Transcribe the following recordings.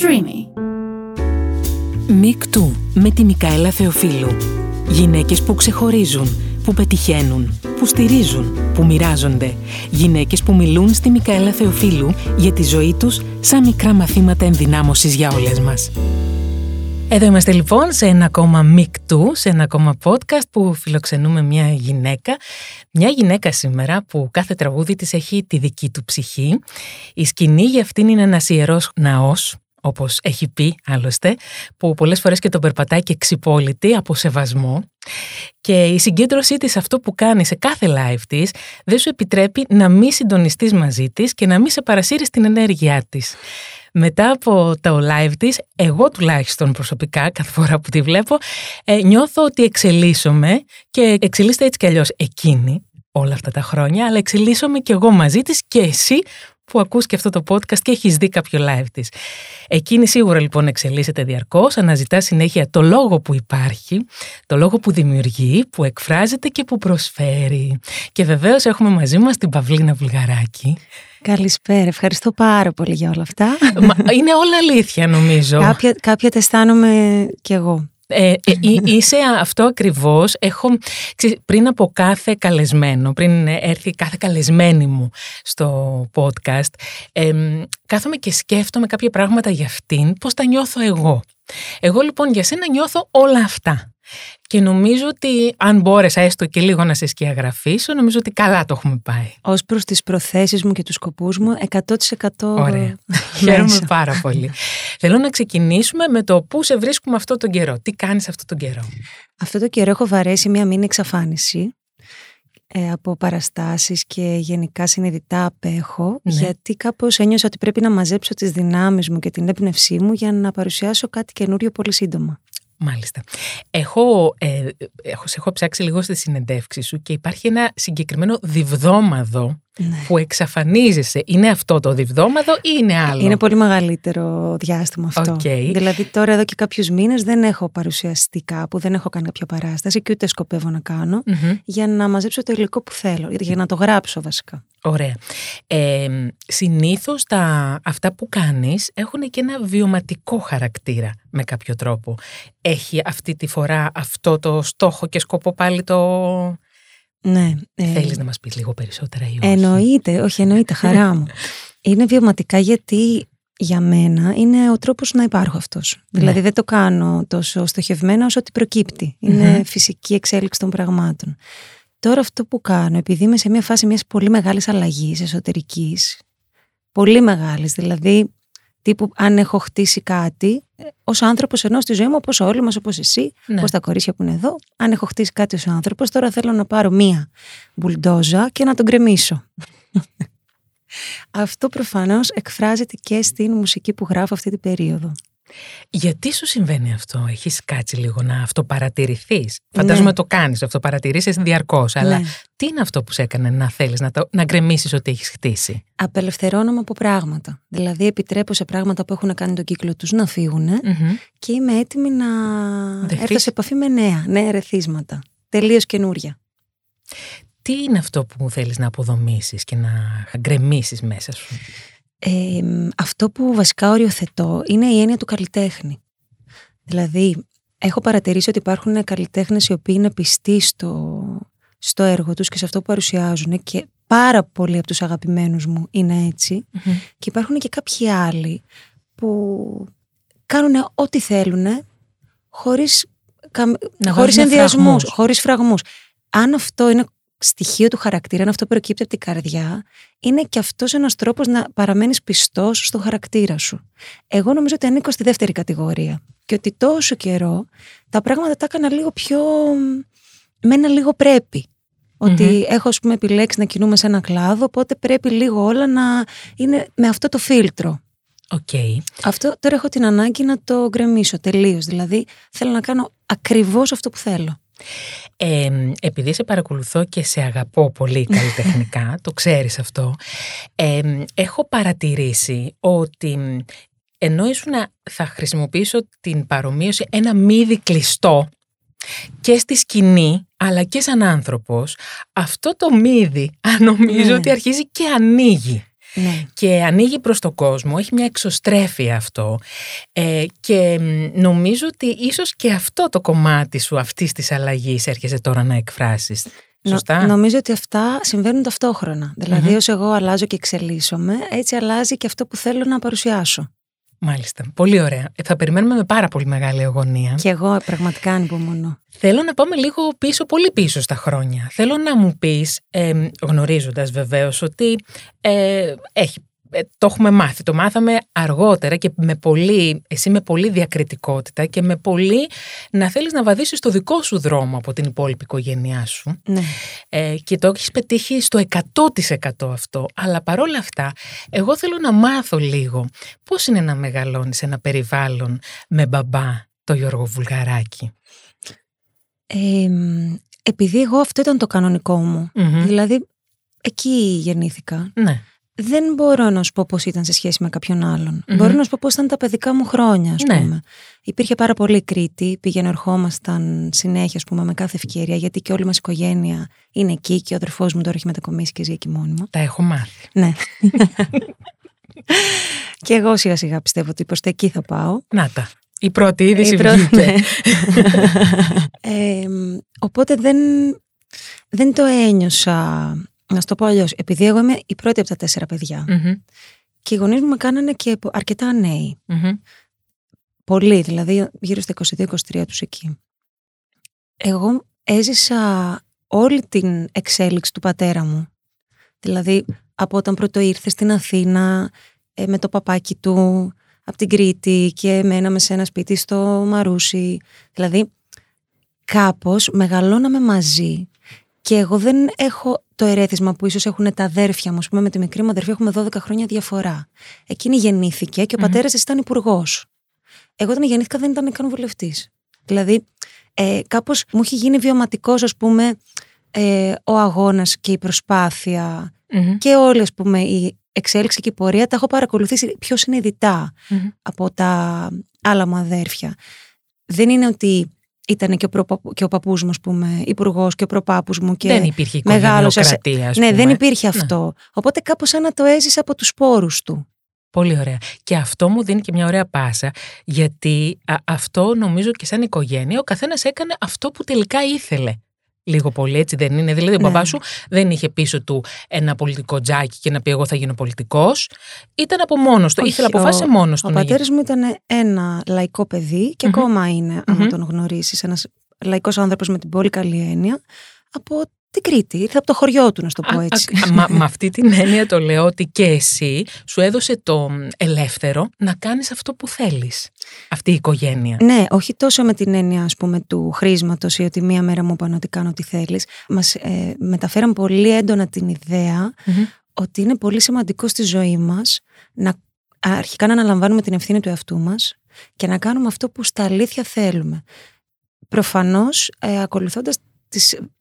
Streamy. Μικτού με τη Μικαέλα Θεοφίλου. Γυναίκες που ξεχωρίζουν, που πετυχαίνουν, που στηρίζουν, που μοιράζονται. Γυναίκες που μιλούν στη Μικαέλα Θεοφίλου για τη ζωή τους σαν μικρά μαθήματα ενδυνάμωσης για όλες μας. Εδώ είμαστε λοιπόν σε ένα ακόμα μικτού, σε ένα ακόμα podcast που φιλοξενούμε μια γυναίκα. Μια γυναίκα σήμερα που κάθε τραγούδι της έχει τη δική του ψυχή. Η σκηνή για αυτήν είναι ένας ιερός ναός, όπως έχει πει άλλωστε, που πολλές φορές και τον περπατάει και ξυπόλυτη από σεβασμό. Και η συγκέντρωσή της, αυτό που κάνει σε κάθε live της, δεν σου επιτρέπει να μη συντονιστείς μαζί της και να μη σε παρασύρει στην ενέργειά της. Μετά από το live της, εγώ τουλάχιστον προσωπικά, κάθε φορά που τη βλέπω, νιώθω ότι εξελίσσομαι και εξελίσσεται έτσι κι αλλιώς εκείνη όλα αυτά τα χρόνια, αλλά εξελίσσομαι κι εγώ μαζί της και εσύ που ακούς και αυτό το podcast και έχεις δει κάποιο live της. Εκείνη σίγουρα λοιπόν εξελίσσεται διαρκώς, αναζητά συνέχεια το λόγο που υπάρχει, το λόγο που δημιουργεί, που εκφράζεται και που προσφέρει. Και βεβαίως έχουμε μαζί μας την Παυλίνα Βουλγαράκη. Καλησπέρα, ευχαριστώ πάρα πολύ για όλα αυτά. Είναι όλα αλήθεια νομίζω. Κάποια τα αισθάνομαι κι εγώ. Είσαι αυτό ακριβώς. Πριν από κάθε καλεσμένο, πριν έρθει κάθε καλεσμένη μου στο podcast, κάθομαι και σκέφτομαι κάποια πράγματα για αυτήν, πώς τα νιώθω εγώ. Εγώ λοιπόν για σένα νιώθω όλα αυτά. Και νομίζω ότι αν μπόρεσα έστω και λίγο να σε σκιαγραφίσω, νομίζω ότι καλά το έχουμε πάει. Ως προς τις προθέσεις μου και τους σκοπούς μου, 100%. Ωραία. Χαίρομαι πάρα πολύ. Θέλω να ξεκινήσουμε με το πού σε βρίσκουμε αυτόν τον καιρό. Τι κάνεις αυτόν τον καιρό? Αυτόν τον καιρό έχω βαρέσει μία μήνυ εξαφάνιση από παραστάσεις και γενικά συνειδητά απέχω, ναι. Γιατί κάπως ένιωσα ότι πρέπει να μαζέψω τις δυνάμεις μου και την έμπνευσή μου για να παρουσιάσω κάτι καινούριο πολύ σύντομα. Μάλιστα. Έχω ψάξει λίγο στη συνεντεύξη σου και υπάρχει ένα συγκεκριμένο διβδόμαδο, ναι, που εξαφανίζεσαι. Είναι αυτό το διβδόμαδο ή είναι άλλο? Είναι πολύ μεγαλύτερο διάστημα αυτό. Okay. Δηλαδή τώρα εδώ και κάποιους μήνες δεν έχω παρουσιαστεί κάπου, δεν έχω κάνει κάποια παράσταση και ούτε σκοπεύω να κάνω, για να μαζέψω το υλικό που θέλω, για να το γράψω βασικά. Ωραία. Συνήθως αυτά που κάνεις έχουν και ένα βιωματικό χαρακτήρα με κάποιο τρόπο. Έχει αυτή τη φορά αυτό το στόχο και σκοπό πάλι το... Ναι, θέλεις να μας πεις λίγο περισσότερα ή όχι? Εννοείται, χαρά μου. Είναι βιωματικά γιατί για μένα είναι ο τρόπος να υπάρχω αυτός. Ναι. Δηλαδή δεν το κάνω τόσο στοχευμένα όσο ότι προκύπτει. Είναι φυσική εξέλιξη των πραγμάτων. Τώρα αυτό που κάνω, επειδή είμαι σε μια φάση μιας πολύ μεγάλης αλλαγής εσωτερικής, πολύ μεγάλης, δηλαδή τύπου αν έχω χτίσει κάτι ως άνθρωπος, ενώ στη ζωή μου, όπως όλοι μας, όπως εσύ, ναι, όπως τα κορίτσια που είναι εδώ, αν έχω χτίσει κάτι ως άνθρωπος, τώρα θέλω να πάρω μία μπουλντόζα και να τον γκρεμίσω. Αυτό προφανώς εκφράζεται και στην μουσική που γράφω αυτή την περίοδο. Γιατί σου συμβαίνει αυτό? Έχεις κάτσει λίγο να αυτοπαρατηρηθείς? Φαντάζομαι, ναι, το κάνεις, αυτοπαρατηρήσεις διαρκώς. Αλλά, ναι, τι είναι αυτό που σε έκανε να θέλεις να γκρεμίσεις ότι έχεις χτίσει? Απελευθερώνομαι από πράγματα. Δηλαδή επιτρέπω σε πράγματα που έχουν κάνει τον κύκλο τους να φύγουν, και είμαι έτοιμη να έρθω σε επαφή με νέα ερεθίσματα, τελείως καινούρια. Τι είναι αυτό που θέλεις να αποδομήσεις και να γκρεμίσεις μέσα σου? Αυτό που βασικά οριοθετώ είναι η έννοια του καλλιτέχνη. Δηλαδή έχω παρατηρήσει ότι υπάρχουν καλλιτέχνες οι οποίοι είναι πιστοί στο έργο τους και σε αυτό που παρουσιάζουν, και πάρα πολλοί από τους αγαπημένους μου είναι έτσι, και υπάρχουν και κάποιοι άλλοι που κάνουν ό,τι θέλουν χωρίς ενδιασμούς, χωρίς φραγμούς. Αν αυτό είναι στοιχείο του χαρακτήρα, αν αυτό προκύπτει από την καρδιά, είναι και αυτός ένας τρόπος να παραμένεις πιστός στο χαρακτήρα σου. Εγώ νομίζω ότι ανήκω στη δεύτερη κατηγορία και ότι τόσο καιρό τα πράγματα τα έκανα λίγο πιο... με ένα λίγο πρέπει. Ότι έχω, ας πούμε, επιλέξει να κινούμε σε ένα κλάδο, οπότε πρέπει λίγο όλα να είναι με αυτό το φίλτρο. Okay. Αυτό τώρα έχω την ανάγκη να το γκρεμίσω τελείως. Δηλαδή θέλω να κάνω ακριβώς αυτό που θέλω. Επειδή σε παρακολουθώ και σε αγαπώ πολύ καλλιτεχνικά, το ξέρεις αυτό, έχω παρατηρήσει ότι ενώ ήσουν, θα χρησιμοποιήσω την παρομοίωση, ένα μύδι κλειστό και στη σκηνή αλλά και σαν άνθρωπος, αυτό το μύδι νομίζω ότι αρχίζει και ανοίγει. ναι. και ανοίγει προς το κόσμο, έχει μια εξωστρέφεια αυτό και νομίζω ότι ίσως και αυτό το κομμάτι σου αυτής της αλλαγής έρχεσαι τώρα να εκφράσεις. Σωστά. Νομίζω ότι αυτά συμβαίνουν ταυτόχρονα. Δηλαδή, όσο εγώ αλλάζω και εξελίσσομαι, έτσι αλλάζει και αυτό που θέλω να παρουσιάσω. Μάλιστα. Πολύ ωραία. Θα περιμένουμε με πάρα πολύ μεγάλη αγωνία. Και εγώ πραγματικά ανυπομονώ. Θέλω να πάμε λίγο πίσω, πολύ πίσω στα χρόνια. Θέλω να μου πεις, γνωρίζοντας βεβαίως ότι το έχουμε μάθει, το μάθαμε αργότερα και με πολύ διακριτικότητα και με πολύ να θέλεις να βαδίσεις το δικό σου δρόμο από την υπόλοιπη οικογένειά σου. Ναι. Και το έχεις πετύχει στο 100% αυτό. Αλλά παρόλα αυτά, εγώ θέλω να μάθω λίγο πώς είναι να μεγαλώνεις ένα περιβάλλον με μπαμπά, το Γιώργο Βουλγαράκη. Επειδή εγώ αυτό ήταν το κανονικό μου. Δηλαδή, εκεί γεννήθηκα. Ναι. Δεν μπορώ να σου πω πώς ήταν σε σχέση με κάποιον άλλον. Μπορώ να σου πω πώς ήταν τα παιδικά μου χρόνια, ας πούμε. Υπήρχε πάρα πολύ Κρήτη, πήγαινε, ερχόμασταν συνέχεια, με κάθε ευκαιρία, γιατί και όλη μας η οικογένεια είναι εκεί και ο αδερφός μου τώρα έχει μετακομίσει και ζει εκεί μόνιμα. Τα έχω μάθει. Ναι. Και εγώ σιγά σιγά πιστεύω ότι προς τα εκεί θα πάω. Να τα. Η πρώτη είδηση βγήκε. Ναι. Οπότε δεν το ένιωσα. Να σου το πω αλλιώς, επειδή εγώ είμαι η πρώτη από τα 4 παιδιά και οι γονείς μου με κάνανε και αρκετά νέοι. Πολύ, δηλαδή γύρω στα 22-23 τους εκεί. Εγώ έζησα όλη την εξέλιξη του πατέρα μου. Δηλαδή από όταν πρώτο ήρθε στην Αθήνα με το παπάκι του, από την Κρήτη και μέναμε σε ένα σπίτι στο Μαρούσι. Δηλαδή κάπως μεγαλώναμε μαζί. Και εγώ δεν έχω το ερέθισμα που ίσως έχουν τα αδέρφια μου. Με τη μικρή μου αδερφή έχουμε 12 χρόνια διαφορά. Εκείνη γεννήθηκε και ο πατέρας της ήταν υπουργός. Εγώ όταν γεννήθηκα δεν ήταν καν βουλευτής. Δηλαδή, κάπως μου έχει γίνει βιωματικός, ο αγώνας και η προσπάθεια και όλη, η εξέλιξη και η πορεία. Τα έχω παρακολουθήσει πιο συνειδητά από τα άλλα μου αδέρφια. Δεν είναι ότι... Ήταν και ο παππούς μου, υπουργός και ο προπάππους μου. Και δεν υπήρχε οικογενειοκρατία. Ναι, δεν υπήρχε αυτό. Ναι. Οπότε κάπως σαν να το έζησα από τους σπόρους του. Πολύ ωραία. Και αυτό μου δίνει και μια ωραία πάσα, γιατί αυτό νομίζω και σαν οικογένεια ο καθένας έκανε αυτό που τελικά ήθελε. Λίγο πολύ, έτσι δεν είναι. Δηλαδή, ο παπάς σου δεν είχε πίσω του ένα πολιτικό τζάκι και να πει: Εγώ θα γίνω πολιτικός. Ήταν από μόνος του. Ήθελε να αποφάσει μόνος του. Ο πατέρας μου ήταν ένα λαϊκό παιδί και ακόμα είναι, αν τον γνωρίσεις, ένας λαϊκός άνθρωπος με την πολύ καλή έννοια. Από την Κρήτη. Ήρθε από το χωριό του, να το πω έτσι. Με αυτή την έννοια το λέω ότι και εσύ σου έδωσε το ελεύθερο να κάνεις αυτό που θέλεις. Αυτή η οικογένεια. Ναι, όχι τόσο με την έννοια του χρήσματος ή ότι μία μέρα μου είπαν ότι κάνω ό,τι θέλεις. Μας μεταφέραν πολύ έντονα την ιδέα ότι είναι πολύ σημαντικό στη ζωή μας να αρχικά να αναλαμβάνουμε την ευθύνη του εαυτού μας και να κάνουμε αυτό που στα αλήθεια θέλουμε. Προφανώς ακολουθώντας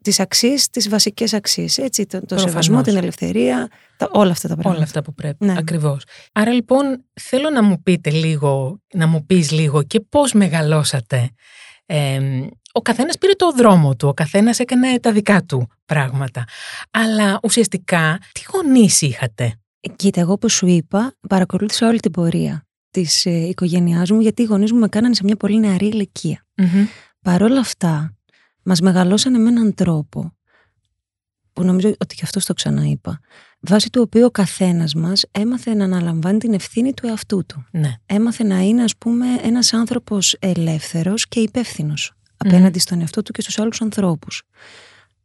τις αξίες, τις βασικές αξίες. Έτσι, το σεβασμό, την ελευθερία, όλα αυτά τα πράγματα. Όλα αυτά που πρέπει. Ναι. Ακριβώς. Άρα λοιπόν, θέλω να μου πείτε λίγο, να μου πεις λίγο και πώς μεγαλώσατε. Ο καθένας πήρε το δρόμο του, ο καθένας έκανε τα δικά του πράγματα. Αλλά ουσιαστικά, τι γονείς είχατε? Κοίτα, εγώ όπως σου είπα, παρακολούθησα όλη την πορεία της οικογένειάς μου, γιατί οι γονείς μου με κάνανε σε μια πολύ νεαρή ηλικία. Παρ' όλα αυτά, μας μεγαλώσανε με έναν τρόπο που νομίζω ότι και αυτό το ξαναείπα, βάσει του οποίου ο καθένας μας έμαθε να αναλαμβάνει την ευθύνη του εαυτού του. Ναι. Έμαθε να είναι ένας άνθρωπος ελεύθερος και υπεύθυνος απέναντι στον εαυτό του και στους άλλους ανθρώπους.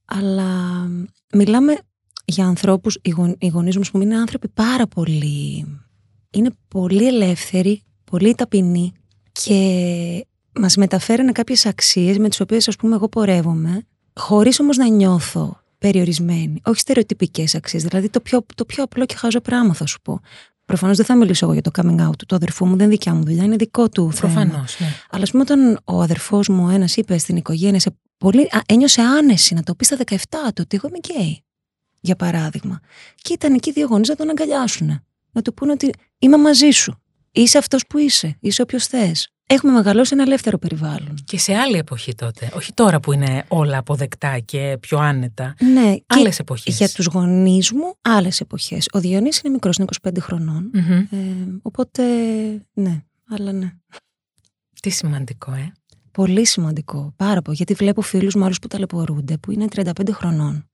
Αλλά μιλάμε για ανθρώπους, οι γονείς μου είναι άνθρωποι πάρα πολύ... Είναι πολύ ελεύθεροι, πολύ ταπεινοί και... Μας μεταφέρανε κάποιες αξίες με τις οποίες εγώ πορεύομαι, χωρίς όμως να νιώθω περιορισμένη. Όχι στερεοτυπικές αξίες, δηλαδή το πιο απλό και χαζό πράγμα θα σου πω. Προφανώς δεν θα μιλήσω εγώ για το coming out του αδερφού μου, δεν είναι δικιά μου δουλειά, είναι δικό του θέμα. Προφανώς, ναι. Αλλά όταν ο αδερφός μου ένας είπε στην οικογένεια, ένιωσε άνεση να το πει στα 17 του ότι εγώ είμαι γκέι, για παράδειγμα. Και ήταν εκεί δύο γονείς να τον αγκαλιάσουν, να του πούνε ότι είμαι μαζί σου. Είσαι αυτός που είσαι, είσαι όποιος θες. έχουμε μεγαλώσει ένα ελεύθερο περιβάλλον. Και σε άλλη εποχή τότε, όχι τώρα που είναι όλα αποδεκτά και πιο άνετα. Ναι, άλλες εποχές. Για τους γονείς μου, άλλες εποχές. Ο Διονύσης είναι μικρός, είναι 25 χρονών. Mm-hmm. Οπότε, ναι, αλλά ναι. Τι σημαντικό, Πολύ σημαντικό, πάρα πολύ. Γιατί βλέπω φίλους μου άλλους που ταλαιπωρούνται, που είναι 35 χρονών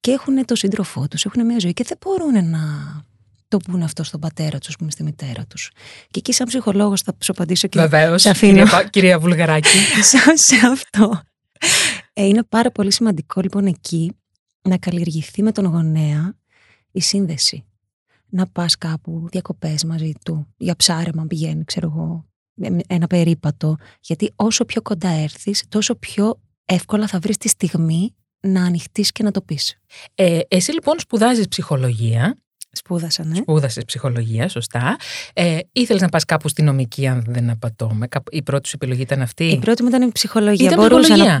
και έχουν τον σύντροφό τους, έχουν μια ζωή και δεν μπορούν να το πουν αυτό στον πατέρα τους, ας πούμε, στη μητέρα τους. Και εκεί, σαν ψυχολόγος, θα σου απαντήσω και. Βεβαίως, κυρία Βουλγαράκη. Σε αυτό. Είναι πάρα πολύ σημαντικό, λοιπόν, εκεί να καλλιεργηθεί με τον γονέα η σύνδεση. Να πας κάπου διακοπές μαζί του, για ψάρεμα πηγαίνει, ξέρω εγώ. Ένα περίπατο, γιατί όσο πιο κοντά έρθεις, τόσο πιο εύκολα θα βρεις τη στιγμή να ανοιχτείς και να το πεις. Εσύ λοιπόν σπουδάζεις ψυχολογία. Σπούδασα, ναι. Σπούδασες ψυχολογία, σωστά. Ήθελες να πας κάπου στη νομική, αν δεν απατώμε. Η πρώτη σου επιλογή ήταν αυτή. Η πρώτη μου ήταν η ψυχολογία.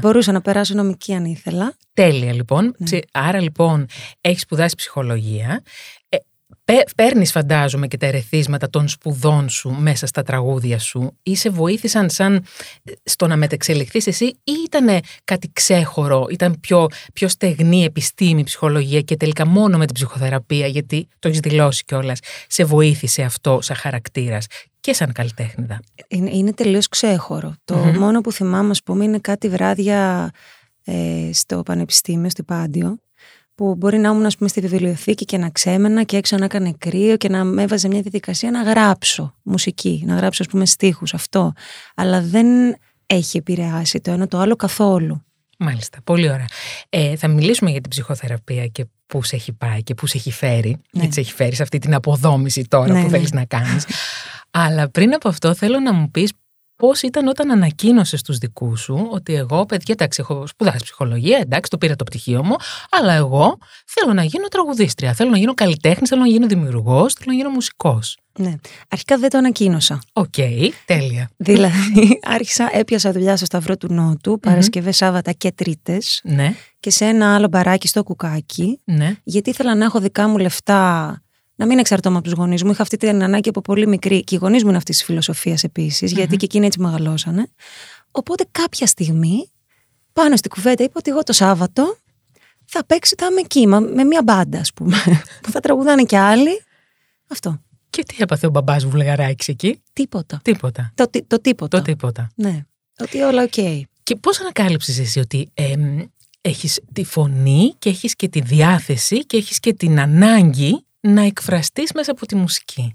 Μπορούσα να περάσω νομική αν ήθελα. Τέλεια, λοιπόν. Ναι. Άρα λοιπόν έχεις σπουδάσει ψυχολογία. Παίρνεις, φαντάζομαι, και τα ερεθίσματα των σπουδών σου μέσα στα τραγούδια σου, ή σε βοήθησαν σαν στο να μετεξελιχθείς εσύ, ή ήταν κάτι ξέχωρο, ήταν πιο στεγνή επιστήμη, ψυχολογία, και τελικά μόνο με την ψυχοθεραπεία, γιατί το έχεις δηλώσει κιόλας, σε βοήθησε αυτό σαν χαρακτήρας και σαν καλλιτέχνηδα? Είναι τελείως ξέχωρο. Το μόνο που θυμάμαι, ας πούμε, είναι κάτι βράδια στο πανεπιστήμιο, στο Πάντιο, που μπορεί να ήμουν, ας πούμε, στη βιβλιοθήκη και να ξέμενα και έξω να έκανε κρύο και να με έβαζε μια διαδικασία να γράψω μουσική, να γράψω, ας πούμε, στίχους, αυτό. Αλλά δεν έχει επηρεάσει το ένα το άλλο καθόλου. Μάλιστα, πολύ ωραία. Θα μιλήσουμε για την ψυχοθεραπεία και πού σε έχει πάει και πού σε έχει φέρει. Ναι. Γιατί σε έχει φέρει σε αυτή την αποδόμηση τώρα που θέλεις να κάνεις. Αλλά πριν από αυτό θέλω να μου πεις πώς ήταν όταν ανακοίνωσες τους δικούς σου ότι εγώ, παιδιά, εντάξει, έχω σπουδάσει ψυχολογία, εντάξει, το πήρα το πτυχίο μου, αλλά εγώ θέλω να γίνω τραγουδίστρια, θέλω να γίνω καλλιτέχνης, θέλω να γίνω δημιουργός, θέλω να γίνω μουσικός. Ναι. Αρχικά δεν το ανακοίνωσα. Οκ, τέλεια. Δηλαδή, έπιασα δουλειά στο Σταυρό του Νότου, Παρασκευές, Σάββατα και Τρίτες. Ναι. Και σε ένα άλλο μπαράκι στο Κουκάκι. Ναι. Γιατί ήθελα να έχω δικά μου λεφτά. Να μην εξαρτώμαι από τους γονείς μου. Είχα αυτή την ανάγκη από πολύ μικρή. Και οι γονείς μου είναι αυτής της φιλοσοφίας επίσης, γιατί και εκείνοι έτσι μεγαλώσανε. Οπότε κάποια στιγμή, πάνω στην κουβέντα, είπα ότι εγώ το Σάββατο θα παίξω, θα είμαι εκεί, με μια μπάντα, ας πούμε, που θα τραγουδάνε κι άλλοι. Αυτό. Και τι έπαθε ο μπαμπάς Βουλγαράκης εκεί? Τίποτα. Το τίποτα. Ναι. Ότι όλα οκ. Και πώς ανακάλυψες εσύ ότι. Έχεις τη φωνή και έχεις και τη διάθεση και έχεις και την ανάγκη να εκφραστείς μέσα από τη μουσική?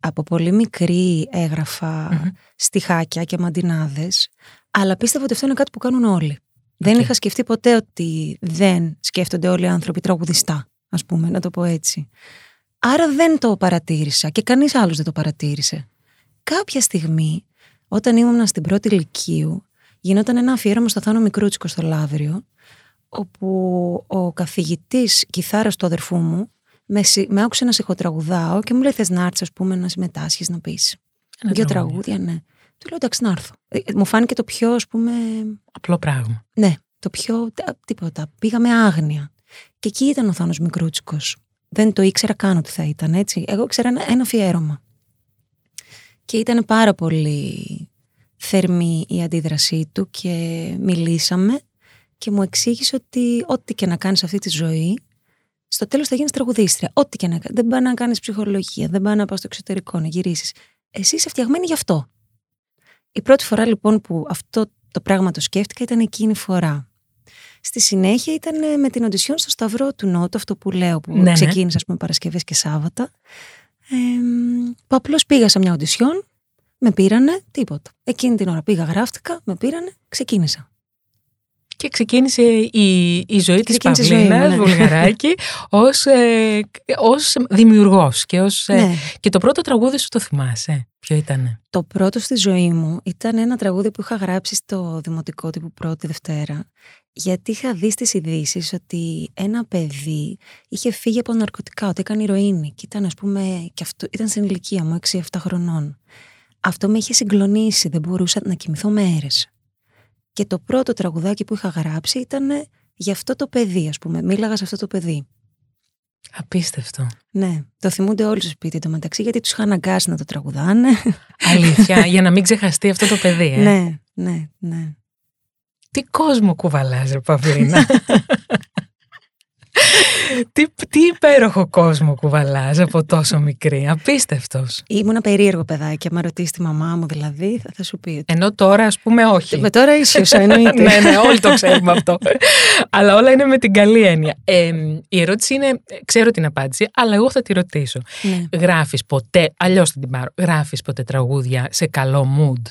Από πολύ μικρή έγραφα στιχάκια και μαντινάδες, αλλά πίστευα ότι αυτό είναι κάτι που κάνουν όλοι. Δεν είχα σκεφτεί ποτέ ότι δεν σκέφτονται όλοι οι άνθρωποι τραγουδιστά, ας πούμε, να το πω έτσι. Άρα δεν το παρατήρησα και κανείς άλλος δεν το παρατήρησε. Κάποια στιγμή, όταν ήμουν στην πρώτη λυκείου, γινόταν ένα αφιέρωμα στο Θάνο Μικρούτσικο στο Λαύριο, όπου ο καθηγητής κιθάρας του αδερφού μου με άκουσε να σιχοτραγουδάω και μου λέει: θες να έρθεις, ας πούμε, να συμμετάσχεις, να πεις δύο τραγούδια, ναι. Του λέω: εντάξει, να έρθω. Μου φάνηκε το πιο, ας πούμε. Απλό πράγμα. Ναι, το πιο. Τίποτα. Πήγαμε άγνοια. Και εκεί ήταν ο Θάνος Μικρούτσικος. Δεν το ήξερα καν ότι θα ήταν έτσι. Εγώ ήξερα ένα αφιέρωμα. Και ήταν πάρα πολύ θερμή η αντίδρασή του και μιλήσαμε και μου εξήγησε ότι ό,τι και να κάνεις αυτή τη ζωή, στο τέλος θα γίνεις τραγουδίστρια. Ό,τι και να κάνεις. Δεν πάει να κάνεις ψυχολογία, δεν πάει να πας στο εξωτερικό, να γυρίσεις. Εσύ είσαι φτιαγμένη γι' αυτό. Η πρώτη φορά, λοιπόν, που αυτό το πράγμα το σκέφτηκα ήταν εκείνη η φορά. Στη συνέχεια ήταν με την οντισιόν στο Σταυρό του Νότου, αυτό που λέω, που ξεκίνησα, ας πούμε, Παρασκευές και Σάββατα. Που απλώς πήγα σε μια οντισιόν, με πήρανε, τίποτα. Εκείνη την ώρα πήγα, γράφτηκα, με πήρανε, ξεκίνησα. Και ξεκίνησε η ζωή της Παυλίνας Βουλγαράκη ως δημιουργός και, και το πρώτο τραγούδι σου το θυμάσαι? Ποιο ήτανε? Το πρώτο στη ζωή μου ήταν ένα τραγούδι που είχα γράψει στο Δημοτικό Τύπου Πρώτη Δευτέρα, γιατί είχα δει στις ειδήσεις ότι ένα παιδί είχε φύγει από ναρκωτικά, ότι έκανε ηρωίνη και ήταν, ας πούμε, και αυτό, ήταν στην ηλικία μου 6-7 χρονών. Αυτό με είχε συγκλονίσει, δεν μπορούσα να κοιμηθώ μέρες. Και το πρώτο τραγουδάκι που είχα γράψει ήταν για αυτό το παιδί, ας πούμε. Μίλαγα σε αυτό το παιδί. Απίστευτο. Ναι, το θυμούνται όλοι στο σπίτι το μεταξύ, γιατί τους είχα αναγκάσει να το τραγουδάνε. Αλήθεια, για να μην ξεχαστεί αυτό το παιδί. Ναι, ναι, ναι. Τι κόσμο κουβαλάς ρε Παυλίνα. Τι υπέροχο κόσμο κουβαλάς από τόσο μικρή, απίστευτος. Ήμουνα περίεργο παιδάκι, άμα ρωτήσεις τη μαμά μου δηλαδή θα σου πει. Ενώ τώρα ας πούμε όχι. Με τώρα ίσως εννοείται. Ναι, όλοι το ξέρουμε αυτό. Αλλά όλα είναι με την καλή έννοια. Η ερώτηση είναι, ξέρω την απάντηση, αλλά εγώ θα τη ρωτήσω. Ναι. Γράφεις ποτέ, αλλιώς θα την πάρω, γράφεις ποτέ τραγούδια σε καλό mood?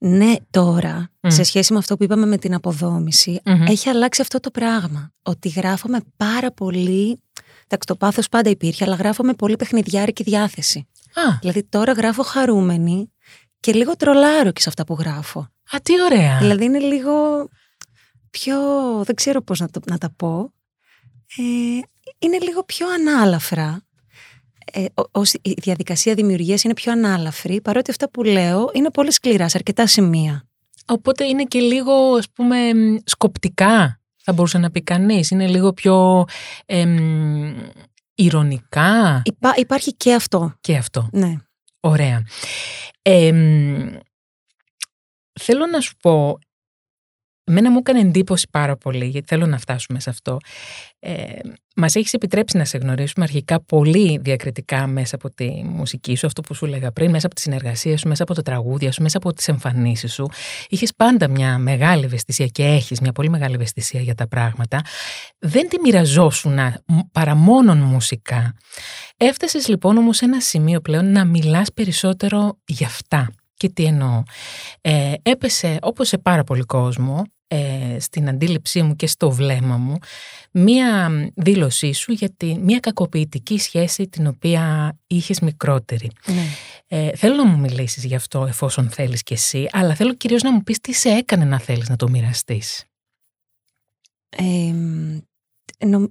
Ναι, τώρα, σε σχέση με αυτό που είπαμε με την αποδόμηση, έχει αλλάξει αυτό το πράγμα. Ότι γράφομαι πάρα πολύ. Εντάξει, το πάθος πάντα υπήρχε, αλλά γράφομαι πολύ παιχνιδιάρικη διάθεση. Δηλαδή, τώρα γράφω χαρούμενη και λίγο τρολάρω και σε αυτά που γράφω. Α, τι ωραία! Δηλαδή, είναι λίγο πιο. Δεν ξέρω πώς να τα πω. Είναι λίγο πιο ανάλαφρα. Η διαδικασία δημιουργίας είναι πιο ανάλαφρη, παρότι αυτά που λέω είναι πολύ σκληρά σε αρκετά σημεία. Οπότε είναι και λίγο, ας πούμε, σκοπτικά, θα μπορούσε να πει κανείς. Είναι λίγο πιο ηρωνικά. Υπάρχει και αυτό. Και αυτό. Ναι. Ωραία. Θέλω να σου πω, εμένα μου έκανε εντύπωση πάρα πολύ, γιατί θέλω να φτάσουμε σε αυτό. Μας έχεις επιτρέψει να σε γνωρίσουμε αρχικά πολύ διακριτικά μέσα από τη μουσική σου, αυτό που σου έλεγα πριν, μέσα από τη συνεργασία σου, μέσα από το τραγούδια σου, μέσα από τις εμφανίσεις σου. Είχες πάντα μια μεγάλη ευαισθησία και έχεις μια πολύ μεγάλη ευαισθησία για τα πράγματα. Δεν τη μοιραζόσουν παρά μόνον μουσικά. Έφτασες λοιπόν όμως σε ένα σημείο πλέον να μιλάς περισσότερο για αυτά. Και τι εννοώ. Έπεσε, όπως σε πάρα πολύ κόσμο, στην αντίληψή μου και στο βλέμμα μου, μία δήλωσή σου για μία κακοποιητική σχέση την οποία είχες μικρότερη. Ναι. Θέλω να μου μιλήσεις γι' αυτό εφόσον θέλεις κι εσύ, αλλά θέλω κυρίως να μου πεις τι σε έκανε να θέλεις να το μοιραστείς.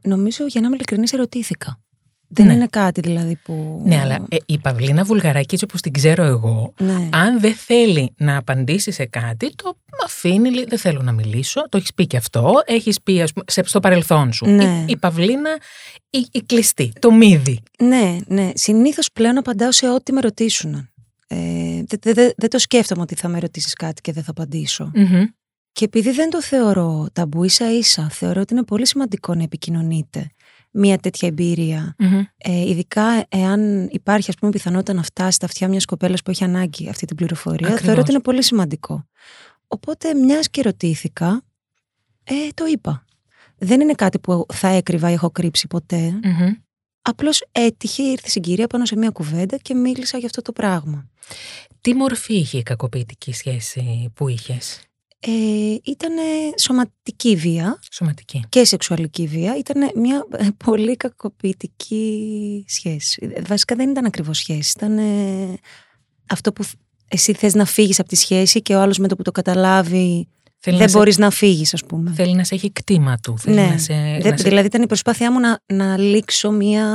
Νομίζω, για να είμαι ειλικρινής, ερωτήθηκα. Δεν είναι κάτι δηλαδή που... Ναι, αλλά η Παυλίνα Βουλγαράκη, έτσι όπως την ξέρω εγώ, αν δεν θέλει να απαντήσει σε κάτι, το αφήνει, λέει, δεν θέλω να μιλήσω, το έχεις πει και αυτό, έχεις πει ας πούμε, στο παρελθόν σου. Ναι. Η Παυλίνα, η κλειστή, το μύδι. Ναι, ναι. Συνήθως πλέον απαντάω σε ό,τι με ρωτήσουν. Δεν το σκέφτομαι ότι θα με ρωτήσεις κάτι και δεν θα απαντήσω. Και επειδή δεν το θεωρώ ταμπού, ίσα-ίσα, θεωρώ ότι είναι πολύ σημαντικό να επικοινωνείτε. Μια τέτοια εμπειρία, ειδικά εάν υπάρχει, ας πούμε, πιθανότητα να φτάσει στα αυτιά μιας κοπέλας που έχει ανάγκη αυτή την πληροφορία. Ακριβώς. Θεωρώ ότι είναι πολύ σημαντικό. Οπότε, μιας και ρωτήθηκα, το είπα. Δεν είναι κάτι που θα έκρυβα ή έχω κρύψει ποτέ. Απλώς έτυχε, ήρθε η συγκυρία πάνω σε μια κουβέντα και μίλησα για αυτό το πράγμα. Τι μορφή είχε η κακοποιητική σχέση που είχες? Ήταν σωματική βία. Σωματική. Και σεξουαλική βία. Ήταν μια πολύ κακοποιητική σχέση. Βασικά δεν ήταν ακριβώς σχέση. Ήταν αυτό που εσύ θες να φύγεις από τη σχέση και ο άλλος με το που το καταλάβει δεν μπορείς να φύγεις, ας πούμε. Θέλει να σε έχει κτήμα του. Ναι. Δηλαδή ήταν η προσπάθειά μου να λήξω μια...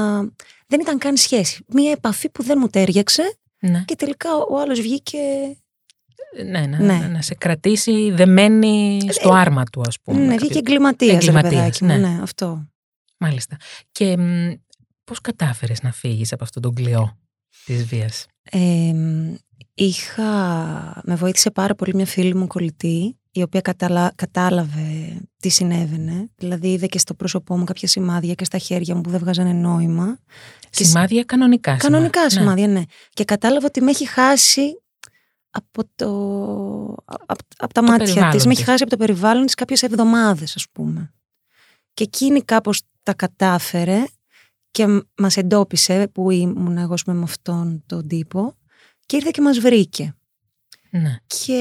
Δεν ήταν καν σχέση. Μια επαφή που δεν μου τέριαξε και τελικά ο άλλος βγήκε... Να σε κρατήσει δεμένη στο άρμα του, ας πούμε. Ναι, βγήκε εγκληματίας, ρε παιδάκι μου. Ναι, αυτό. Μάλιστα. Και πώς κατάφερες να φύγεις από αυτόν τον κλειό της βίας? Με βοήθησε πάρα πολύ μια φίλη μου Κολλητή, η οποία κατάλαβε τι συνέβαινε. Δηλαδή είδε και στο πρόσωπό μου κάποια σημάδια και στα χέρια μου που δεν βγάζανε νόημα. Σημάδια και... κανονικά. Κανονικά σημάδια, ναι. Και κατάλαβε ότι με έχει χάσει... από τα μάτια της. Με έχει χάσει από το περιβάλλον της κάποιες εβδομάδες, ας πούμε. Και εκείνη κάπως τα κατάφερε και μας εντόπισε που ήμουν εγώ με αυτόν τον τύπο και ήρθε και μας βρήκε. Ναι. Και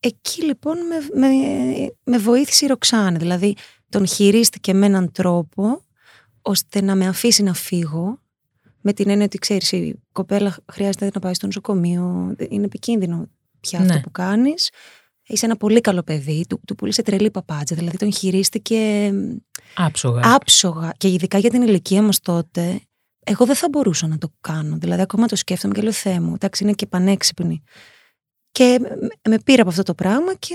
εκεί λοιπόν με βοήθησε η Ροξάνη. Δηλαδή τον χειρίστηκε με έναν τρόπο ώστε να με αφήσει να φύγω. Με την έννοια ότι, ξέρεις, η κοπέλα χρειάζεται να πάει στο νοσοκομείο, είναι επικίνδυνο πια αυτό που κάνεις. Είσαι ένα πολύ καλό παιδί, του πούλησε τρελή παπάτζα, δηλαδή τον χειρίστηκε άψογα. Και ειδικά για την ηλικία μας τότε, εγώ δεν θα μπορούσα να το κάνω. Δηλαδή, ακόμα το σκέφτομαι και λέω, Θεέ μου, εντάξει, είναι και πανέξυπνη. Και με πήρε από αυτό το πράγμα και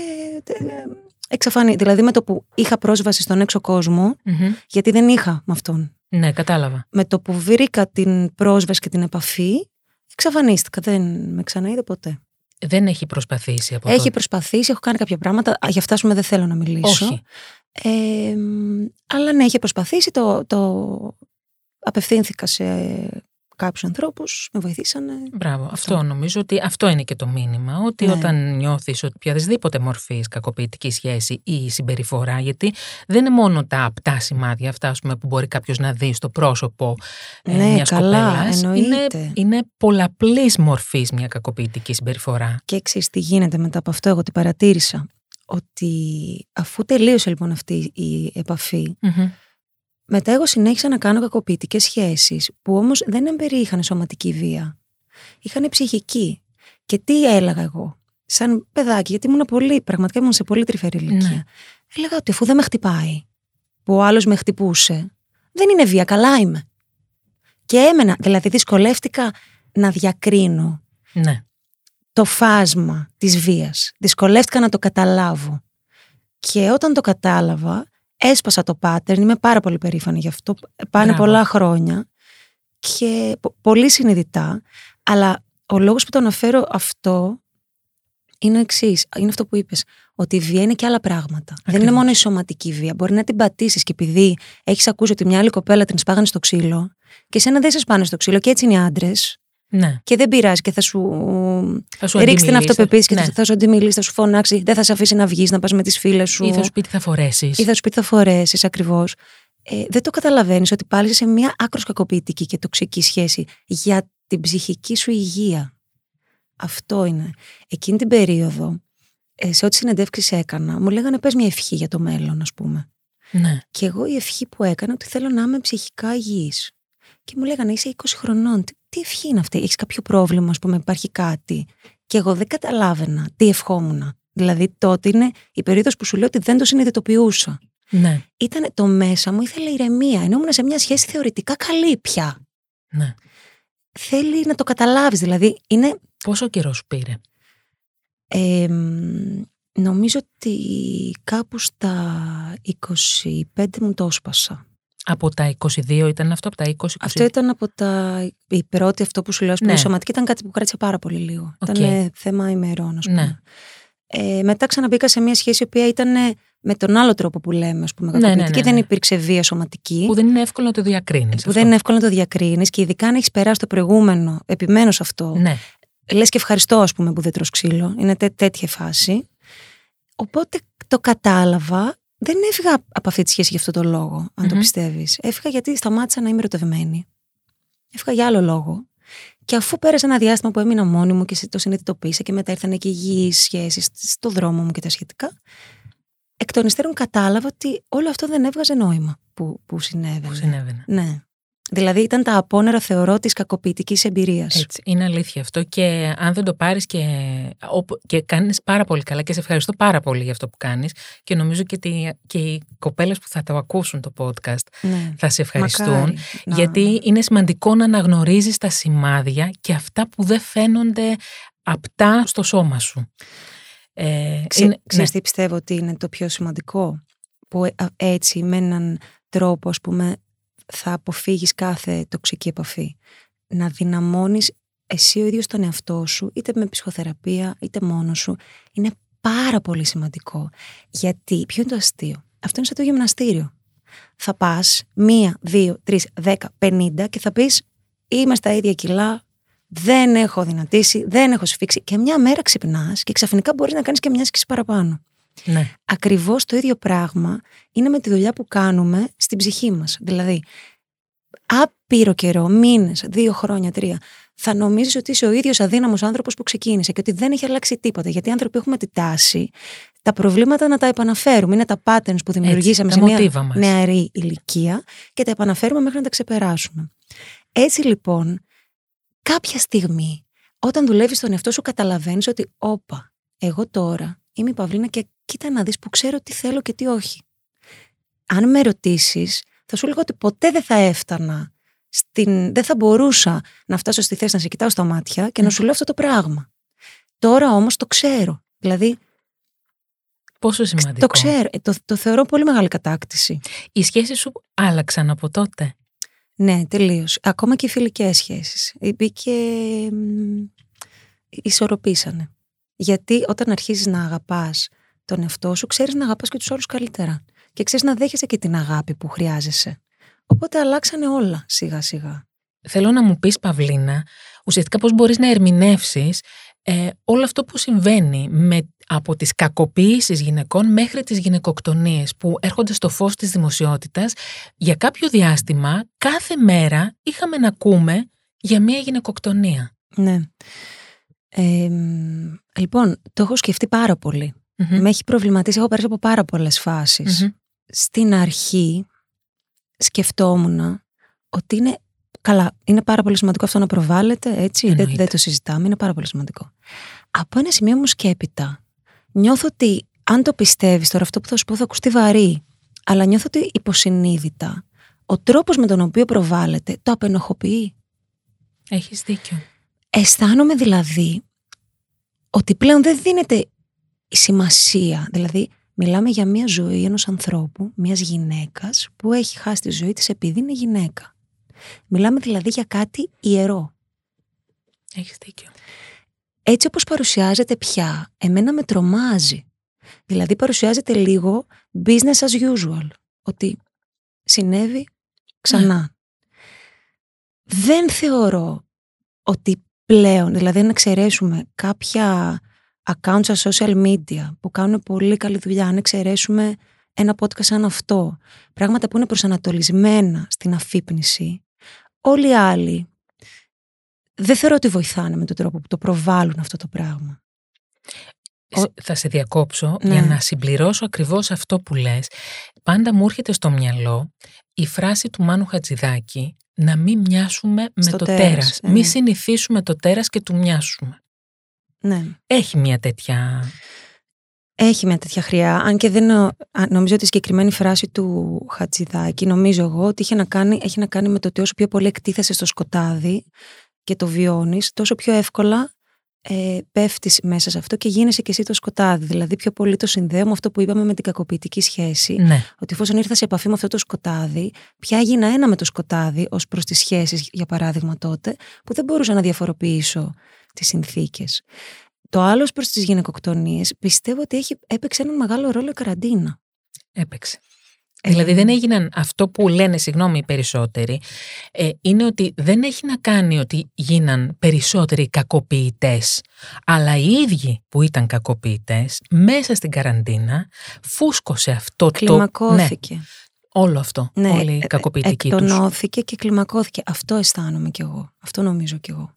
εξαφανίστηκε. Δηλαδή με το που είχα πρόσβαση στον έξω κόσμο, mm-hmm. γιατί δεν είχα με αυτόν. Ναι, κατάλαβα. Με το που βρήκα την πρόσβαση και την επαφή, εξαφανίστηκα. Δεν με ξαναείδε ποτέ. Δεν έχει προσπαθήσει από τότε. Έχει προσπαθήσει, έχω κάνει κάποια πράγματα. Για αυτά σου δεν θέλω να μιλήσω. Όχι. Αλλά ναι, έχει προσπαθήσει. Απευθύνθηκα σε κάποιους ανθρώπους, με βοηθήσανε. Μπράβο. Αυτό νομίζω ότι αυτό είναι και το μήνυμα. Ότι ναι. Όταν νιώθεις ότι οποιαδήποτε μορφή κακοποιητική σχέση ή συμπεριφορά, γιατί δεν είναι μόνο τα απτά σημάδια αυτά που μπορεί κάποιος να δει στο πρόσωπο μιας κοπέλας. Είναι πολλαπλής μορφής μια κακοποιητική συμπεριφορά. Και ξέρεις τι γίνεται μετά από αυτό, εγώ την παρατήρησα. Ότι αφού τελείωσε λοιπόν αυτή η επαφή. Mm-hmm. Μετά εγώ συνέχισα να κάνω κακοποιητικές σχέσεις που όμως δεν εμπεριείχαν σωματική βία. Είχαν ψυχική. Και τι έλεγα εγώ, σαν παιδάκι, γιατί πραγματικά ήμουν σε πολύ τρυφερή ηλικία. Ναι. Έλεγα ότι αφού δεν με χτυπάει, που ο άλλος με χτυπούσε, δεν είναι βία, καλά είμαι. Και έμενα, δηλαδή δυσκολεύτηκα να διακρίνω ναι. το φάσμα της βίας. Δυσκολεύτηκα να το καταλάβω. Και όταν το κατάλαβα, έσπασα το pattern, είμαι πάρα πολύ περήφανη γι' αυτό. Πάνε πολλά χρόνια και πολύ συνειδητά. Αλλά ο λόγος που το αναφέρω αυτό είναι ο εξής. Είναι αυτό που είπες, ότι η βία είναι και άλλα πράγματα. Ακριβώς. Δεν είναι μόνο η σωματική βία. Μπορεί να την πατήσεις και επειδή έχεις ακούσει ότι μια άλλη κοπέλα την σπάγανε στο ξύλο και εσένα δεν σε σπάνε στο ξύλο και έτσι είναι οι άντρες. Ναι. Και δεν πειράζει και θα σου ρίξει την αυτοπεποίθηση ναι. και θα σου αντιμιλήσει, θα σου φωνάξει, δεν θα σε αφήσει να βγεις, να πας με τις φίλες σου. Ή θα σου πει τι θα φορέσεις. Ακριβώς. Δεν το καταλαβαίνεις ότι πάλι είσαι σε μια άκρως κακοποιητική και τοξική σχέση για την ψυχική σου υγεία. Αυτό είναι. Εκείνη την περίοδο, σε ό,τι συνεντεύξεις έκανα, μου λέγανε πες μια ευχή για το μέλλον, ας πούμε. Ναι. Και εγώ η ευχή που έκανα ότι θέλω να είμαι ψυχικά υγιής. Και μου λέγανε είσαι 20 χρονών. Τι ευχή είναι αυτή, έχεις κάποιο πρόβλημα, ας πούμε, υπάρχει κάτι. Και εγώ δεν καταλάβαινα τι ευχόμουν. Δηλαδή τότε είναι η περίοδος που σου λέω ότι δεν το συνειδητοποιούσα. Ναι. Ήταν το μέσα μου, ήθελε ηρεμία, ενώ ήμουν σε μια σχέση θεωρητικά καλή πια. Ναι. Θέλει να το καταλάβεις, δηλαδή είναι. Πόσο καιρό σου πήρε? Νομίζω ότι κάπου στα 25 μου το έσπασα. Από τα 22 ήταν αυτό, από τα 20. Αυτό ήταν από τα. Η πρώτη, αυτό που σου λέω, ναι. η σωματική ήταν κάτι που κράτησε πάρα πολύ λίγο. Okay. Ήταν θέμα ημερών, ας πούμε. Ναι. Μετά ξαναμπήκα σε μια σχέση η οποία ήταν με τον άλλο τρόπο που λέμε, ας πούμε, κακοποιητική. Δεν υπήρξε βία σωματική. Που δεν είναι εύκολο να το διακρίνεις. Που δεν είναι εύκολο να το διακρίνεις και ειδικά αν έχεις περάσει το προηγούμενο. Επιμένω σε αυτό. Ναι. Λες και ευχαριστώ, ας πούμε, που δεν τρως ξύλο. Είναι τέτοια φάση. Οπότε το κατάλαβα. Δεν έφυγα από αυτή τη σχέση για αυτό το λόγο, αν το πιστεύεις. Έφυγα γιατί σταμάτησα να είμαι ερωτευμένη. Έφυγα για άλλο λόγο. Και αφού πέρασε ένα διάστημα που έμεινα μόνη μου και το συνειδητοποίησα και μετά ήρθαν και υγιείς σχέσεις στο δρόμο μου και τα σχετικά, εκ των υστέρων κατάλαβα ότι όλο αυτό δεν έβγαζε νόημα που συνέβαινε. Ναι. Δηλαδή ήταν τα απόνερα, θεωρώ, της κακοποιητικής εμπειρίας. Έτσι, είναι αλήθεια αυτό και αν δεν το πάρεις και κάνεις πάρα πολύ καλά και σε ευχαριστώ πάρα πολύ για αυτό που κάνεις και νομίζω και οι κοπέλες που θα το ακούσουν το podcast ναι. θα σε ευχαριστούν. Μακάρι, γιατί είναι σημαντικό να αναγνωρίζεις τα σημάδια και αυτά που δεν φαίνονται απτά στο σώμα σου. Ξέρεις τι πιστεύω ότι είναι το πιο σημαντικό που έτσι με έναν τρόπο ας πούμε θα αποφύγεις κάθε τοξική επαφή. Να δυναμώνεις εσύ ο ίδιος τον εαυτό σου, είτε με ψυχοθεραπεία, είτε μόνος σου. Είναι πάρα πολύ σημαντικό. Γιατί, ποιο είναι το αστείο? Αυτό είναι σαν το γυμναστήριο. Θα πας 1, 2, 3, 10, 50 και θα πεις είμαι στα ίδια κιλά, δεν έχω δυνατήσει, δεν έχω σφίξει. Και μια μέρα ξυπνάς και ξαφνικά μπορείς να κάνεις και μια άσκηση παραπάνω. Ναι. Ακριβώς το ίδιο πράγμα είναι με τη δουλειά που κάνουμε στην ψυχή μας. Δηλαδή, άπειρο καιρό, μήνες, 2 χρόνια, 3, θα νομίζεις ότι είσαι ο ίδιος αδύναμος άνθρωπος που ξεκίνησε και ότι δεν έχει αλλάξει τίποτα. Γιατί οι άνθρωποι έχουμε τη τάση τα προβλήματα να τα επαναφέρουμε. Είναι τα patterns που δημιουργήσαμε σε μια νεαρή ηλικία και τα επαναφέρουμε μέχρι να τα ξεπεράσουμε. Έτσι λοιπόν, κάποια στιγμή, όταν δουλεύεις τον εαυτό σου, καταλαβαίνεις ότι, όπα, εγώ τώρα είμαι η Παυλίνα και κοίτα να δεις που ξέρω τι θέλω και τι όχι. Αν με ρωτήσεις, θα σου λέγω ότι ποτέ δεν θα έφτανα, δεν θα μπορούσα να φτάσω στη θέση να σε κοιτάω στα μάτια και να σου λέω αυτό το πράγμα. Τώρα όμως το ξέρω. Δηλαδή, Πόσο σημαντικό. Το ξέρω. Το θεωρώ πολύ μεγάλη κατάκτηση. Οι σχέσεις σου άλλαξαν από τότε. Ναι, τελείως. Ακόμα και οι φιλικές σχέσεις. Μπήκε. Ισορροπήσανε. Γιατί όταν αρχίζεις να αγαπάς τον εαυτό σου, ξέρεις να αγαπάς και τους άλλους καλύτερα. Και ξέρεις να δέχεσαι και την αγάπη που χρειάζεσαι. Οπότε αλλάξανε όλα σιγά-σιγά. Θέλω να μου πεις, Παυλίνα, ουσιαστικά πώς μπορείς να ερμηνεύσεις όλο αυτό που συμβαίνει από τις κακοποίησεις γυναικών μέχρι τις γυναικοκτονίες που έρχονται στο φως της δημοσιότητας. Για κάποιο διάστημα, κάθε μέρα είχαμε να ακούμε για μία γυναικοκτονία. Ναι. Λοιπόν, το έχω σκεφτεί πάρα πολύ. Mm-hmm. Με έχει προβληματίσει, έχω πέρασει από πάρα πολλές φάσεις. Mm-hmm. Στην αρχή σκεφτόμουν ότι είναι... Καλά, είναι πάρα πολύ σημαντικό αυτό να προβάλλεται, έτσι, δεν το συζητάμε, είναι πάρα πολύ σημαντικό. Από ένα σημείο μου σκέπιτα, νιώθω ότι αν το πιστεύεις τώρα αυτό που θα σου πω θα ακουστεί βαρύ, αλλά νιώθω ότι υποσυνείδητα ο τρόπος με τον οποίο προβάλλεται το απενοχοποιεί. Έχεις δίκιο. Αισθάνομαι δηλαδή ότι πλέον δεν δίνεται η σημασία, δηλαδή μιλάμε για μια ζωή ενός ανθρώπου, μιας γυναίκας που έχει χάσει τη ζωή της επειδή είναι γυναίκα. Μιλάμε δηλαδή για κάτι ιερό. Έχεις δίκιο. Έτσι όπως παρουσιάζεται πια, εμένα με τρομάζει. Δηλαδή παρουσιάζεται λίγο business as usual. Ότι συνέβη ξανά. Δεν θεωρώ ότι πλέον, δηλαδή αν εξαιρέσουμε κάποια accounts στα social media που κάνουν πολύ καλή δουλειά, αν εξαιρέσουμε ένα podcast σαν αυτό, πράγματα που είναι προσανατολισμένα στην αφύπνιση, όλοι οι άλλοι δεν θεωρώ ότι βοηθάνε με τον τρόπο που το προβάλλουν αυτό το πράγμα. Θα σε διακόψω, ναι, για να συμπληρώσω ακριβώς αυτό που λες. Πάντα μου έρχεται στο μυαλό η φράση του Μάνου Χατζηδάκη, να μην μοιάσουμε με στο το τέρας. Ναι. Μην συνηθίσουμε το τέρας και του μοιάσουμε. Ναι. Έχει μια τέτοια χρειά, αν και δεν νομίζω ότι η συγκεκριμένη φράση του Χατζηδάκη, νομίζω εγώ ότι έχει να κάνει με το ότι όσο πιο πολύ εκτίθεσαι στο σκοτάδι και το βιώνεις, τόσο πιο εύκολα πέφτεις μέσα σε αυτό και γίνεσαι και εσύ το σκοτάδι. Δηλαδή πιο πολύ το συνδέω με αυτό που είπαμε με την κακοποιητική σχέση, ναι, ότι εφόσον ήρθα σε επαφή με αυτό το σκοτάδι, πια έγινα ένα με το σκοτάδι ως προς τις σχέσεις, για παράδειγμα τότε, που δεν μπορούσα να διαφοροποιήσω τις συνθήκες. Το άλλο προς τις γυναικοκτονίες, πιστεύω ότι έπαιξε έναν μεγάλο ρόλο η καραντίνα. Έπαιξε. Δηλαδή δεν έγιναν αυτό που λένε, συγγνώμη, οι περισσότεροι, είναι ότι δεν έχει να κάνει ότι γίναν περισσότεροι κακοποιητές, αλλά οι ίδιοι που ήταν κακοποιητές, μέσα στην καραντίνα, φούσκωσε αυτό. Κλιμακώθηκε. Ναι, όλο αυτό, ναι, όλη η κακοποιητική τους. Εκτονώθηκε και κλιμακώθηκε. Αυτό αισθάνομαι κι εγώ. Αυτό νομίζω κι εγώ.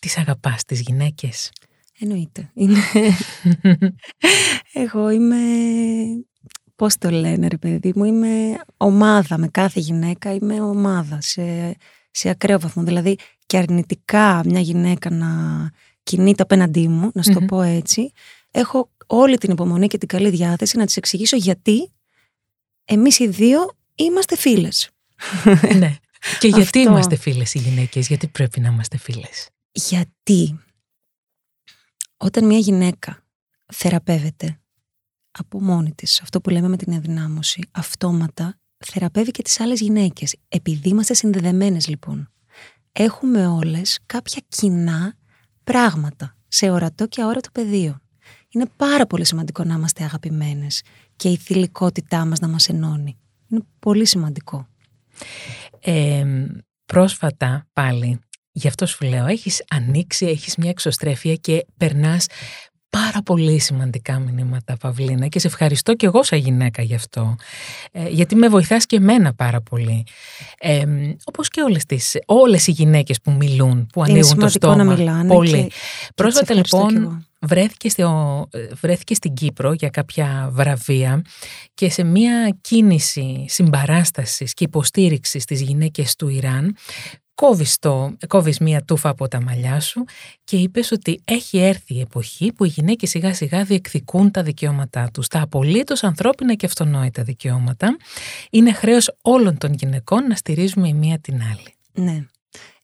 Τις αγαπάς τις γυναίκες? Εννοείται. Εγώ είμαι, πώς το λένε ρε παιδί μου, είμαι ομάδα με κάθε γυναίκα, είμαι ομάδα σε ακραίο βαθμό. Δηλαδή και αρνητικά μια γυναίκα να κινείται απέναντί μου, να σου το πω έτσι, έχω όλη την υπομονή και την καλή διάθεση να της εξηγήσω γιατί εμείς οι δύο είμαστε φίλες. Ναι. Και γιατί είμαστε φίλες οι γυναίκες, γιατί πρέπει να είμαστε φίλες? Γιατί όταν μια γυναίκα θεραπεύεται από μόνη της, αυτό που λέμε με την ενδυνάμωση, αυτόματα θεραπεύει και τις άλλες γυναίκες. Επειδή είμαστε συνδεδεμένες λοιπόν, έχουμε όλες κάποια κοινά πράγματα σε ορατό και αόρατο πεδίο. Είναι πάρα πολύ σημαντικό να είμαστε αγαπημένες και η θηλυκότητά μας να μας ενώνει. Είναι πολύ σημαντικό. Πρόσφατα πάλι, γι' αυτό σου λέω, έχεις ανοίξει, έχεις μια εξωστρέφεια και περνάς πάρα πολύ σημαντικά μηνύματα, Παυλίνα, και σε ευχαριστώ και εγώ σαν γυναίκα γι' αυτό, γιατί με βοηθάς και εμένα πάρα πολύ, όπως και όλες οι γυναίκες που μιλούν, που ανοίγουν το στόμα. Να μιλάνε πολύ. Πρόσφατα λοιπόν βρέθηκε στην Κύπρο για κάποια βραβεία και σε μια κίνηση συμπαράστασης και υποστήριξης στις γυναίκες του Ιράν, κόβεις μία τούφα από τα μαλλιά σου και είπες ότι έχει έρθει η εποχή που οι γυναίκες σιγά σιγά διεκδικούν τα δικαιώματά τους, τα απολύτως ανθρώπινα και αυτονόητα δικαιώματα. Είναι χρέος όλων των γυναικών να στηρίζουμε η μία την άλλη. Ναι,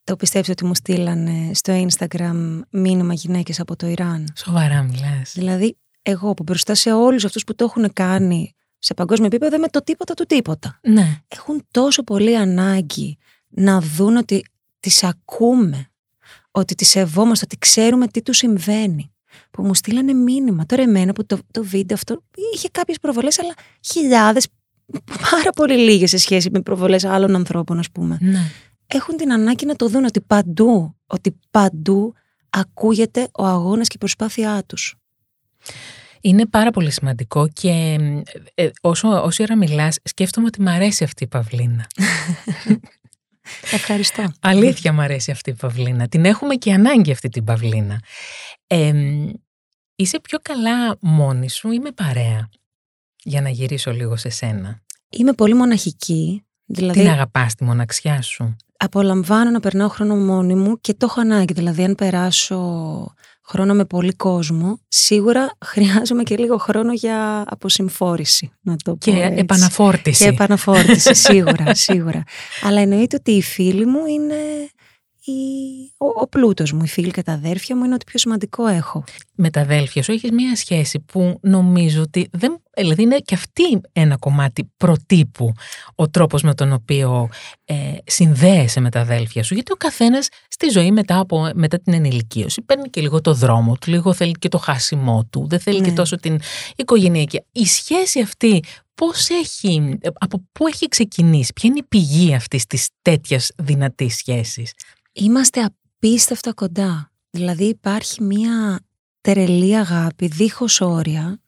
Το πιστέψτε ότι μου στείλανε στο Instagram μήνυμα γυναίκες από το Ιράν. Σοβαρά μιλάς? Δηλαδή εγώ που μπροστά σε όλους αυτούς που το έχουν κάνει σε παγκόσμιο επίπεδο με το τίποτα του τίποτα. Ναι. Έχουν τόσο πολύ ανάγκη να δουν ότι τις ακούμε, ότι τις σεβόμαστε, ότι ξέρουμε τι τους συμβαίνει. Που μου στείλανε μήνυμα. Τώρα εμένα που το βίντεο αυτό είχε κάποιες προβολές, αλλά χιλιάδες, πάρα πολύ λίγες σε σχέση με προβολές άλλων ανθρώπων, ας πούμε. Ναι. Έχουν την ανάγκη να το δουν ότι παντού ακούγεται ο αγώνας και η προσπάθειά τους. Είναι πάρα πολύ σημαντικό και όση ώρα μιλάς σκέφτομαι ότι μ' αρέσει αυτή η Παυλίνα. Ευχαριστώ. Αλήθεια μ' αρέσει αυτή η Παυλίνα. Την έχουμε και ανάγκη αυτή την Παυλίνα. Είσαι πιο καλά μόνη σου ή με παρέα? Για να γυρίσω λίγο σε σένα. Είμαι πολύ μοναχική. Δηλαδή, την αγαπάς τη μοναξιά σου? Απολαμβάνω να περνάω χρόνο μόνη μου και το έχω ανάγκη. Δηλαδή, αν περάσω χρόνο με πολύ κόσμο, σίγουρα χρειάζομαι και λίγο χρόνο για αποσυμφόρηση. Να το πω και έτσι. Επαναφόρτιση. Και επαναφόρτιση, σίγουρα. Αλλά εννοείται ότι οι φίλοι μου είναι ο πλούτος μου. Οι φίλοι και τα αδέρφια μου είναι ό,τι πιο σημαντικό έχω. Με τα αδέλφια σου έχεις μία σχέση που νομίζω ότι δηλαδή είναι και αυτή ένα κομμάτι προτύπου, ο τρόπος με τον οποίο συνδέεσαι με τα αδέλφια σου, γιατί ο καθένας στη ζωή μετά την ενηλικίωση παίρνει και λίγο το δρόμο του, λίγο θέλει και το χάσιμό του, δεν θέλει και τόσο την οικογενειακή. Η σχέση αυτή από πού έχει ξεκινήσει, ποια είναι η πηγή αυτής της τέτοιας δυνατής σχέσης? Είμαστε απίστευτα κοντά. Δηλαδή υπάρχει μία τερελή αγάπη, δίχως όρια,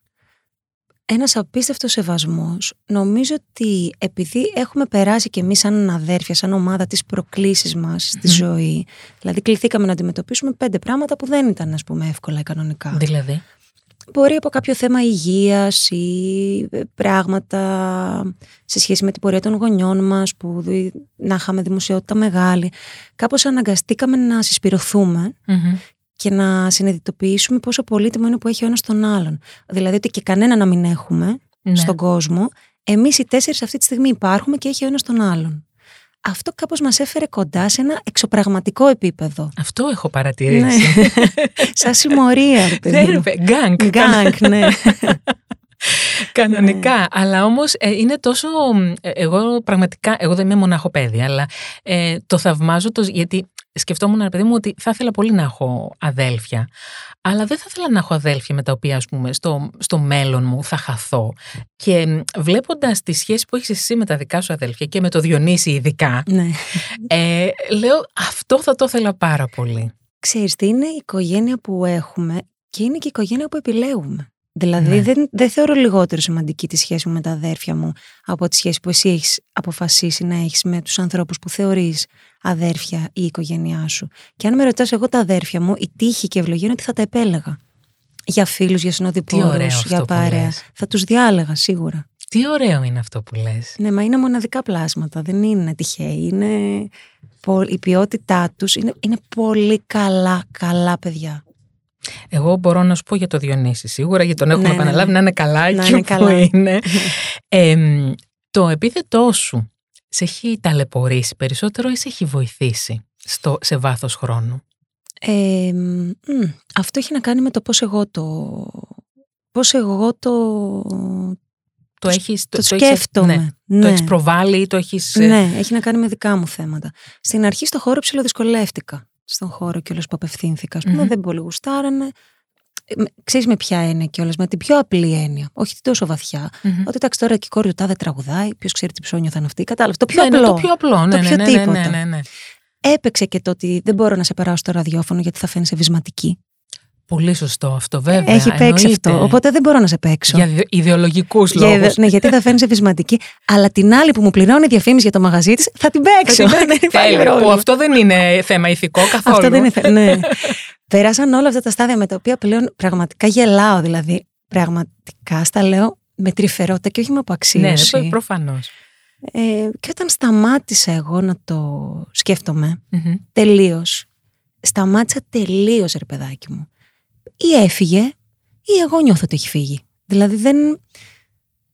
ένας απίστευτος σεβασμός. Νομίζω ότι επειδή έχουμε περάσει κι εμείς σαν αδέρφια, σαν ομάδα, τις προκλήσεις μας στη ζωή, δηλαδή κληθήκαμε να αντιμετωπίσουμε 5 πράγματα που δεν ήταν, ας πούμε, εύκολα ή κανονικά. Δηλαδή? Μπορεί από κάποιο θέμα υγείας ή πράγματα σε σχέση με την πορεία των γονιών μας που να είχαμε δημοσιότητα μεγάλη. Κάπως αναγκαστήκαμε να συσπυρωθούμε και να συνειδητοποιήσουμε πόσο πολύτιμο είναι που έχει ο ένας τον άλλον. Δηλαδή ότι και κανένα να μην έχουμε στον κόσμο, εμείς οι 4 αυτή τη στιγμή υπάρχουμε και έχει ο ένας τον άλλον. Αυτό κάπως μας έφερε κοντά σε ένα εξωπραγματικό επίπεδο. Αυτό έχω παρατηρήσει. Ναι. Σαν συμμορία. Γκάνκ, ναι. Κανονικά, ναι. Αλλά όμως είναι τόσο. Εγώ πραγματικά, εγώ δεν είμαι μοναχοπέδι, αλλά το θαυμάζω γιατί σκεφτόμουν, παιδί μου, ότι θα ήθελα πολύ να έχω αδέλφια. Αλλά δεν θα ήθελα να έχω αδέλφια με τα οποία, ας πούμε, στο μέλλον μου θα χαθώ. Και βλέποντας τη σχέση που έχεις εσύ με τα δικά σου αδέλφια και με το Διονύση ειδικά, ναι. Λέω αυτό θα το ήθελα πάρα πολύ. Ξέρεις, είναι η οικογένεια που έχουμε και είναι και η οικογένεια που επιλέγουμε. Δηλαδή, ναι. δεν θεωρώ λιγότερο σημαντική τη σχέση μου με τα αδέρφια μου από τη σχέση που εσύ έχεις αποφασίσει να έχεις με τους ανθρώπους που θεωρείς αδέρφια ή οικογένειά σου. Και αν με ρωτάς, εγώ τα αδέρφια μου, η τύχη και η ευλογία είναι ότι θα τα επέλεγα. Για φίλους, για συνοδοιπόρους, για παρέα. Θα τους διάλεγα σίγουρα. Τι ωραίο είναι αυτό που λες. Ναι, μα είναι μοναδικά πλάσματα. Δεν είναι τυχαίοι. Η ποιότητά τους είναι πολύ καλά παιδιά. Εγώ μπορώ να σου πω για το Διονύση σίγουρα, γιατί τον έχουμε επαναλάβει να είναι καλά εκεί που είναι. Το επίθετό σου σε έχει ταλαιπωρήσει περισσότερο ή σε έχει βοηθήσει σε βάθος χρόνου? Αυτό έχει να κάνει με το πώς εγώ το σκέφτομαι. Το έχεις προβάλλει ή το έχεις... Ναι, έχει να κάνει με δικά μου θέματα. Στην αρχή στο χώρο ψιλοδυσκολεύτηκα. Στον χώρο κιόλας που απευθύνθηκα, ας πούμε, δεν πολύ γουστάρανε. Ξέρεις με ποια έννοια κιόλας, με την πιο απλή έννοια, όχι την τόσο βαθιά. Ότι εντάξει, τώρα και η κόρη του τάδε τραγουδάει, ποιος ξέρει τι ψώνιο θα είναι αυτή. Κατάλαβε. Το πιο απλό. Έπαιξε και το ότι δεν μπορώ να σε περάσω στο ραδιόφωνο γιατί θα φαίνεσαι βυσματική. Πολύ σωστό αυτό, βέβαια. Έχει παίξει αυτό. Οπότε δεν μπορώ να σε παίξω. Για ιδεολογικούς λόγους. Ναι, γιατί θα φαίνεσαι βυσματική. Αλλά την άλλη που μου πληρώνει διαφήμιση για το μαγαζί της, θα την παίξω. Αυτό δεν είναι θέμα ηθικό καθόλου. Αυτό δεν είναι θέμα. Ναι. Περάσαν όλα αυτά τα στάδια με τα οποία πλέον πραγματικά γελάω. Δηλαδή, πραγματικά στα λέω με τρυφερότητα και όχι με απαξίωση. Ναι, προφανώς. Και όταν σταμάτησα εγώ να το σκέφτομαι τελείως, σταμάτησα τελείως, ρε παιδάκι μου. Ή έφυγε, ή εγώ νιώθω ότι έχει φύγει. Δηλαδή, δεν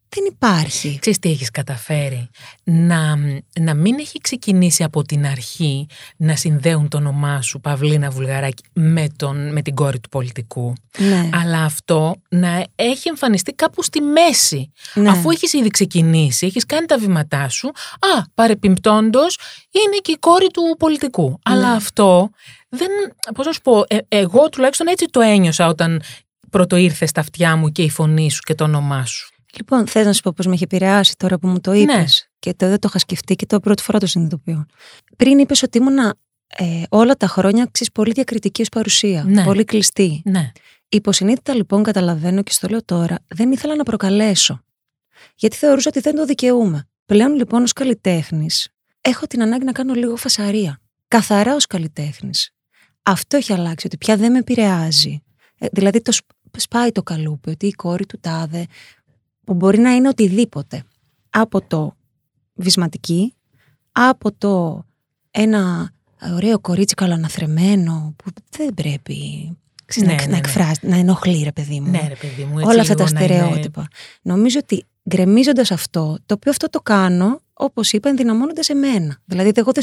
δεν υπάρχει. Ξέρεις τι έχεις καταφέρει? Να μην έχει ξεκινήσει από την αρχή να συνδέουν το όνομά σου, Παυλίνα Βουλγαράκη, με την κόρη του πολιτικού. Ναι. Αλλά αυτό να έχει εμφανιστεί κάπου στη μέση. Ναι. Αφού έχεις ήδη ξεκινήσει, έχεις κάνει τα βήματά σου, παρεπιπτόντως είναι και η κόρη του πολιτικού. Ναι. Αλλά αυτό δεν. Πώς να σου πω, εγώ τουλάχιστον έτσι το ένιωσα όταν πρώτο ήρθε στα αυτιά μου και η φωνή σου και το όνομά σου. Λοιπόν, θες να σου πω πώς με έχει επηρεάσει τώρα που μου το είπες? Ναι. Και δεν το είχα σκεφτεί και το πρώτη φορά το συνειδητοποιώ. Πριν είπες ότι ήμουνα όλα τα χρόνια πολύ διακριτική ως παρουσία, ναι, πολύ κλειστή. Ναι. Υποσυνείδητα λοιπόν καταλαβαίνω και στο λέω τώρα, δεν ήθελα να προκαλέσω. Γιατί θεωρούσα ότι δεν το δικαιούμαι. Πλέον λοιπόν ως καλλιτέχνης έχω την ανάγκη να κάνω λίγο φασαρία. Καθαρά ως καλλιτέχνης. Αυτό έχει αλλάξει, ότι πια δεν με επηρεάζει. Δηλαδή το σπάει το καλούπι, ότι η κόρη του τάδε, που μπορεί να είναι οτιδήποτε, από το βυσματική, από το ένα ωραίο κορίτσι καλοαναθρεμένο που δεν πρέπει να εκφράζει, να ενοχλεί, ρε παιδί μου, ναι, ρε παιδί μου, όλα αυτά τα στερεότυπα. Είναι... Νομίζω ότι γκρεμίζοντας αυτό, το οποίο αυτό το κάνω, όπως είπα, ενδυναμώνοντας εμένα. Δηλαδή εγώ δεν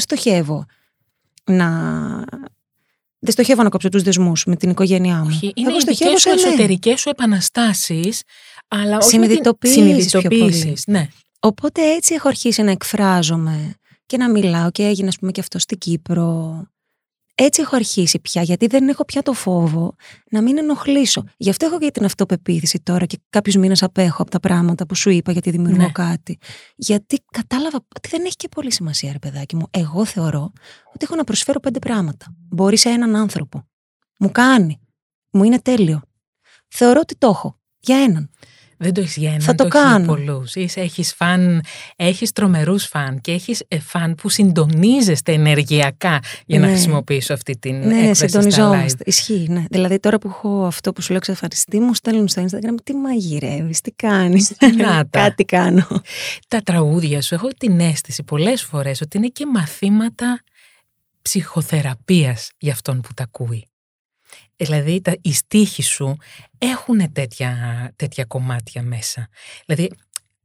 στοχεύω να κόψω τους δεσμούς με την οικογένειά μου. Όχι, είναι οι δικές σου εσωτερικές σου επαναστάσεις, αλλά όχι συνειδητοποίησεις. Ναι. Οπότε έτσι έχω αρχίσει να εκφράζομαι και να μιλάω και έγινε και αυτό στην Κύπρο. Έτσι έχω αρχίσει πια, γιατί δεν έχω πια το φόβο να μην ενοχλήσω. Γι' αυτό έχω και την αυτοπεποίθηση τώρα και κάποιους μήνες απέχω από τα πράγματα που σου είπα, γιατί δημιουργώ κάτι. Γιατί κατάλαβα ότι δεν έχει και πολύ σημασία, ρε παιδάκι μου. Εγώ θεωρώ ότι έχω να προσφέρω 5 πράγματα. Μπορεί σε έναν άνθρωπο. Μου κάνει. Μου είναι τέλειο. Θεωρώ ότι το έχω. Για έναν. Δεν το έχεις για έναν, το έχεις για πολλούς. Έχεις φαν, έχεις τρομερούς φαν και έχεις φαν που συντονίζεστε ενεργειακά για να χρησιμοποιήσω αυτή την έκφραση στα live. Ναι, συντονιζόμαστε. Ισχύει, ναι. Δηλαδή τώρα που έχω αυτό που σου λέω εξαφανιστεί, μου στέλνουν στο Instagram, τι μαγειρεύεις, τι κάνεις, κάτι κάνω. Τα τραγούδια σου, έχω την αίσθηση πολλές φορές ότι είναι και μαθήματα ψυχοθεραπείας για αυτόν που τα ακούει. Δηλαδή, οι στίχοι σου έχουν τέτοια κομμάτια μέσα. Δηλαδή,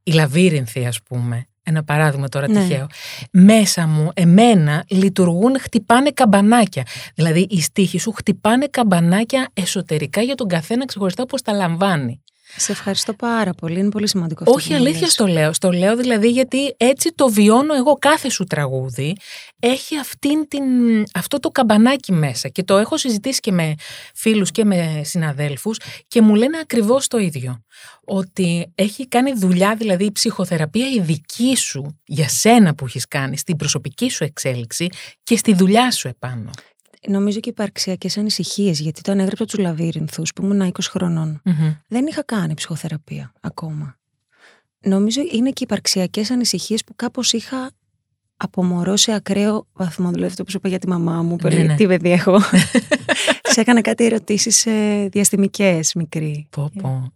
η Λαβύρινθη, ας πούμε, ένα παράδειγμα τώρα τυχαίο, μέσα μου, εμένα, λειτουργούν, χτυπάνε καμπανάκια. Δηλαδή, οι στίχοι σου χτυπάνε καμπανάκια εσωτερικά για τον καθένα ξεχωριστά πώς τα λαμβάνει. Σε ευχαριστώ πάρα πολύ, είναι πολύ σημαντικό αυτό. Όχι, αλήθεια στο λέω. Στο λέω δηλαδή γιατί έτσι το βιώνω εγώ. Κάθε σου τραγούδι έχει αυτό το καμπανάκι μέσα. Και το έχω συζητήσει και με φίλους και με συναδέλφους και μου λένε ακριβώς το ίδιο. Ότι έχει κάνει δουλειά, δηλαδή η ψυχοθεραπεία η δική σου, για σένα που έχεις κάνει, στην προσωπική σου εξέλιξη και στη δουλειά σου επάνω. Νομίζω και υπαρξιακές ανησυχίες, γιατί όταν έγραψα τους Λαβύρινθους που ήμουν 20 χρονών, δεν είχα κάνει ψυχοθεραπεία ακόμα. Νομίζω είναι και υπαρξιακές ανησυχίες που κάπως είχα απομορώσει σε ακραίο βαθμό. Δηλαδή αυτό που σου είπα για τη μαμά μου, τι παιδί έχω. Σε έκανα κάτι ερωτήσεις διαστημικές, μικρή.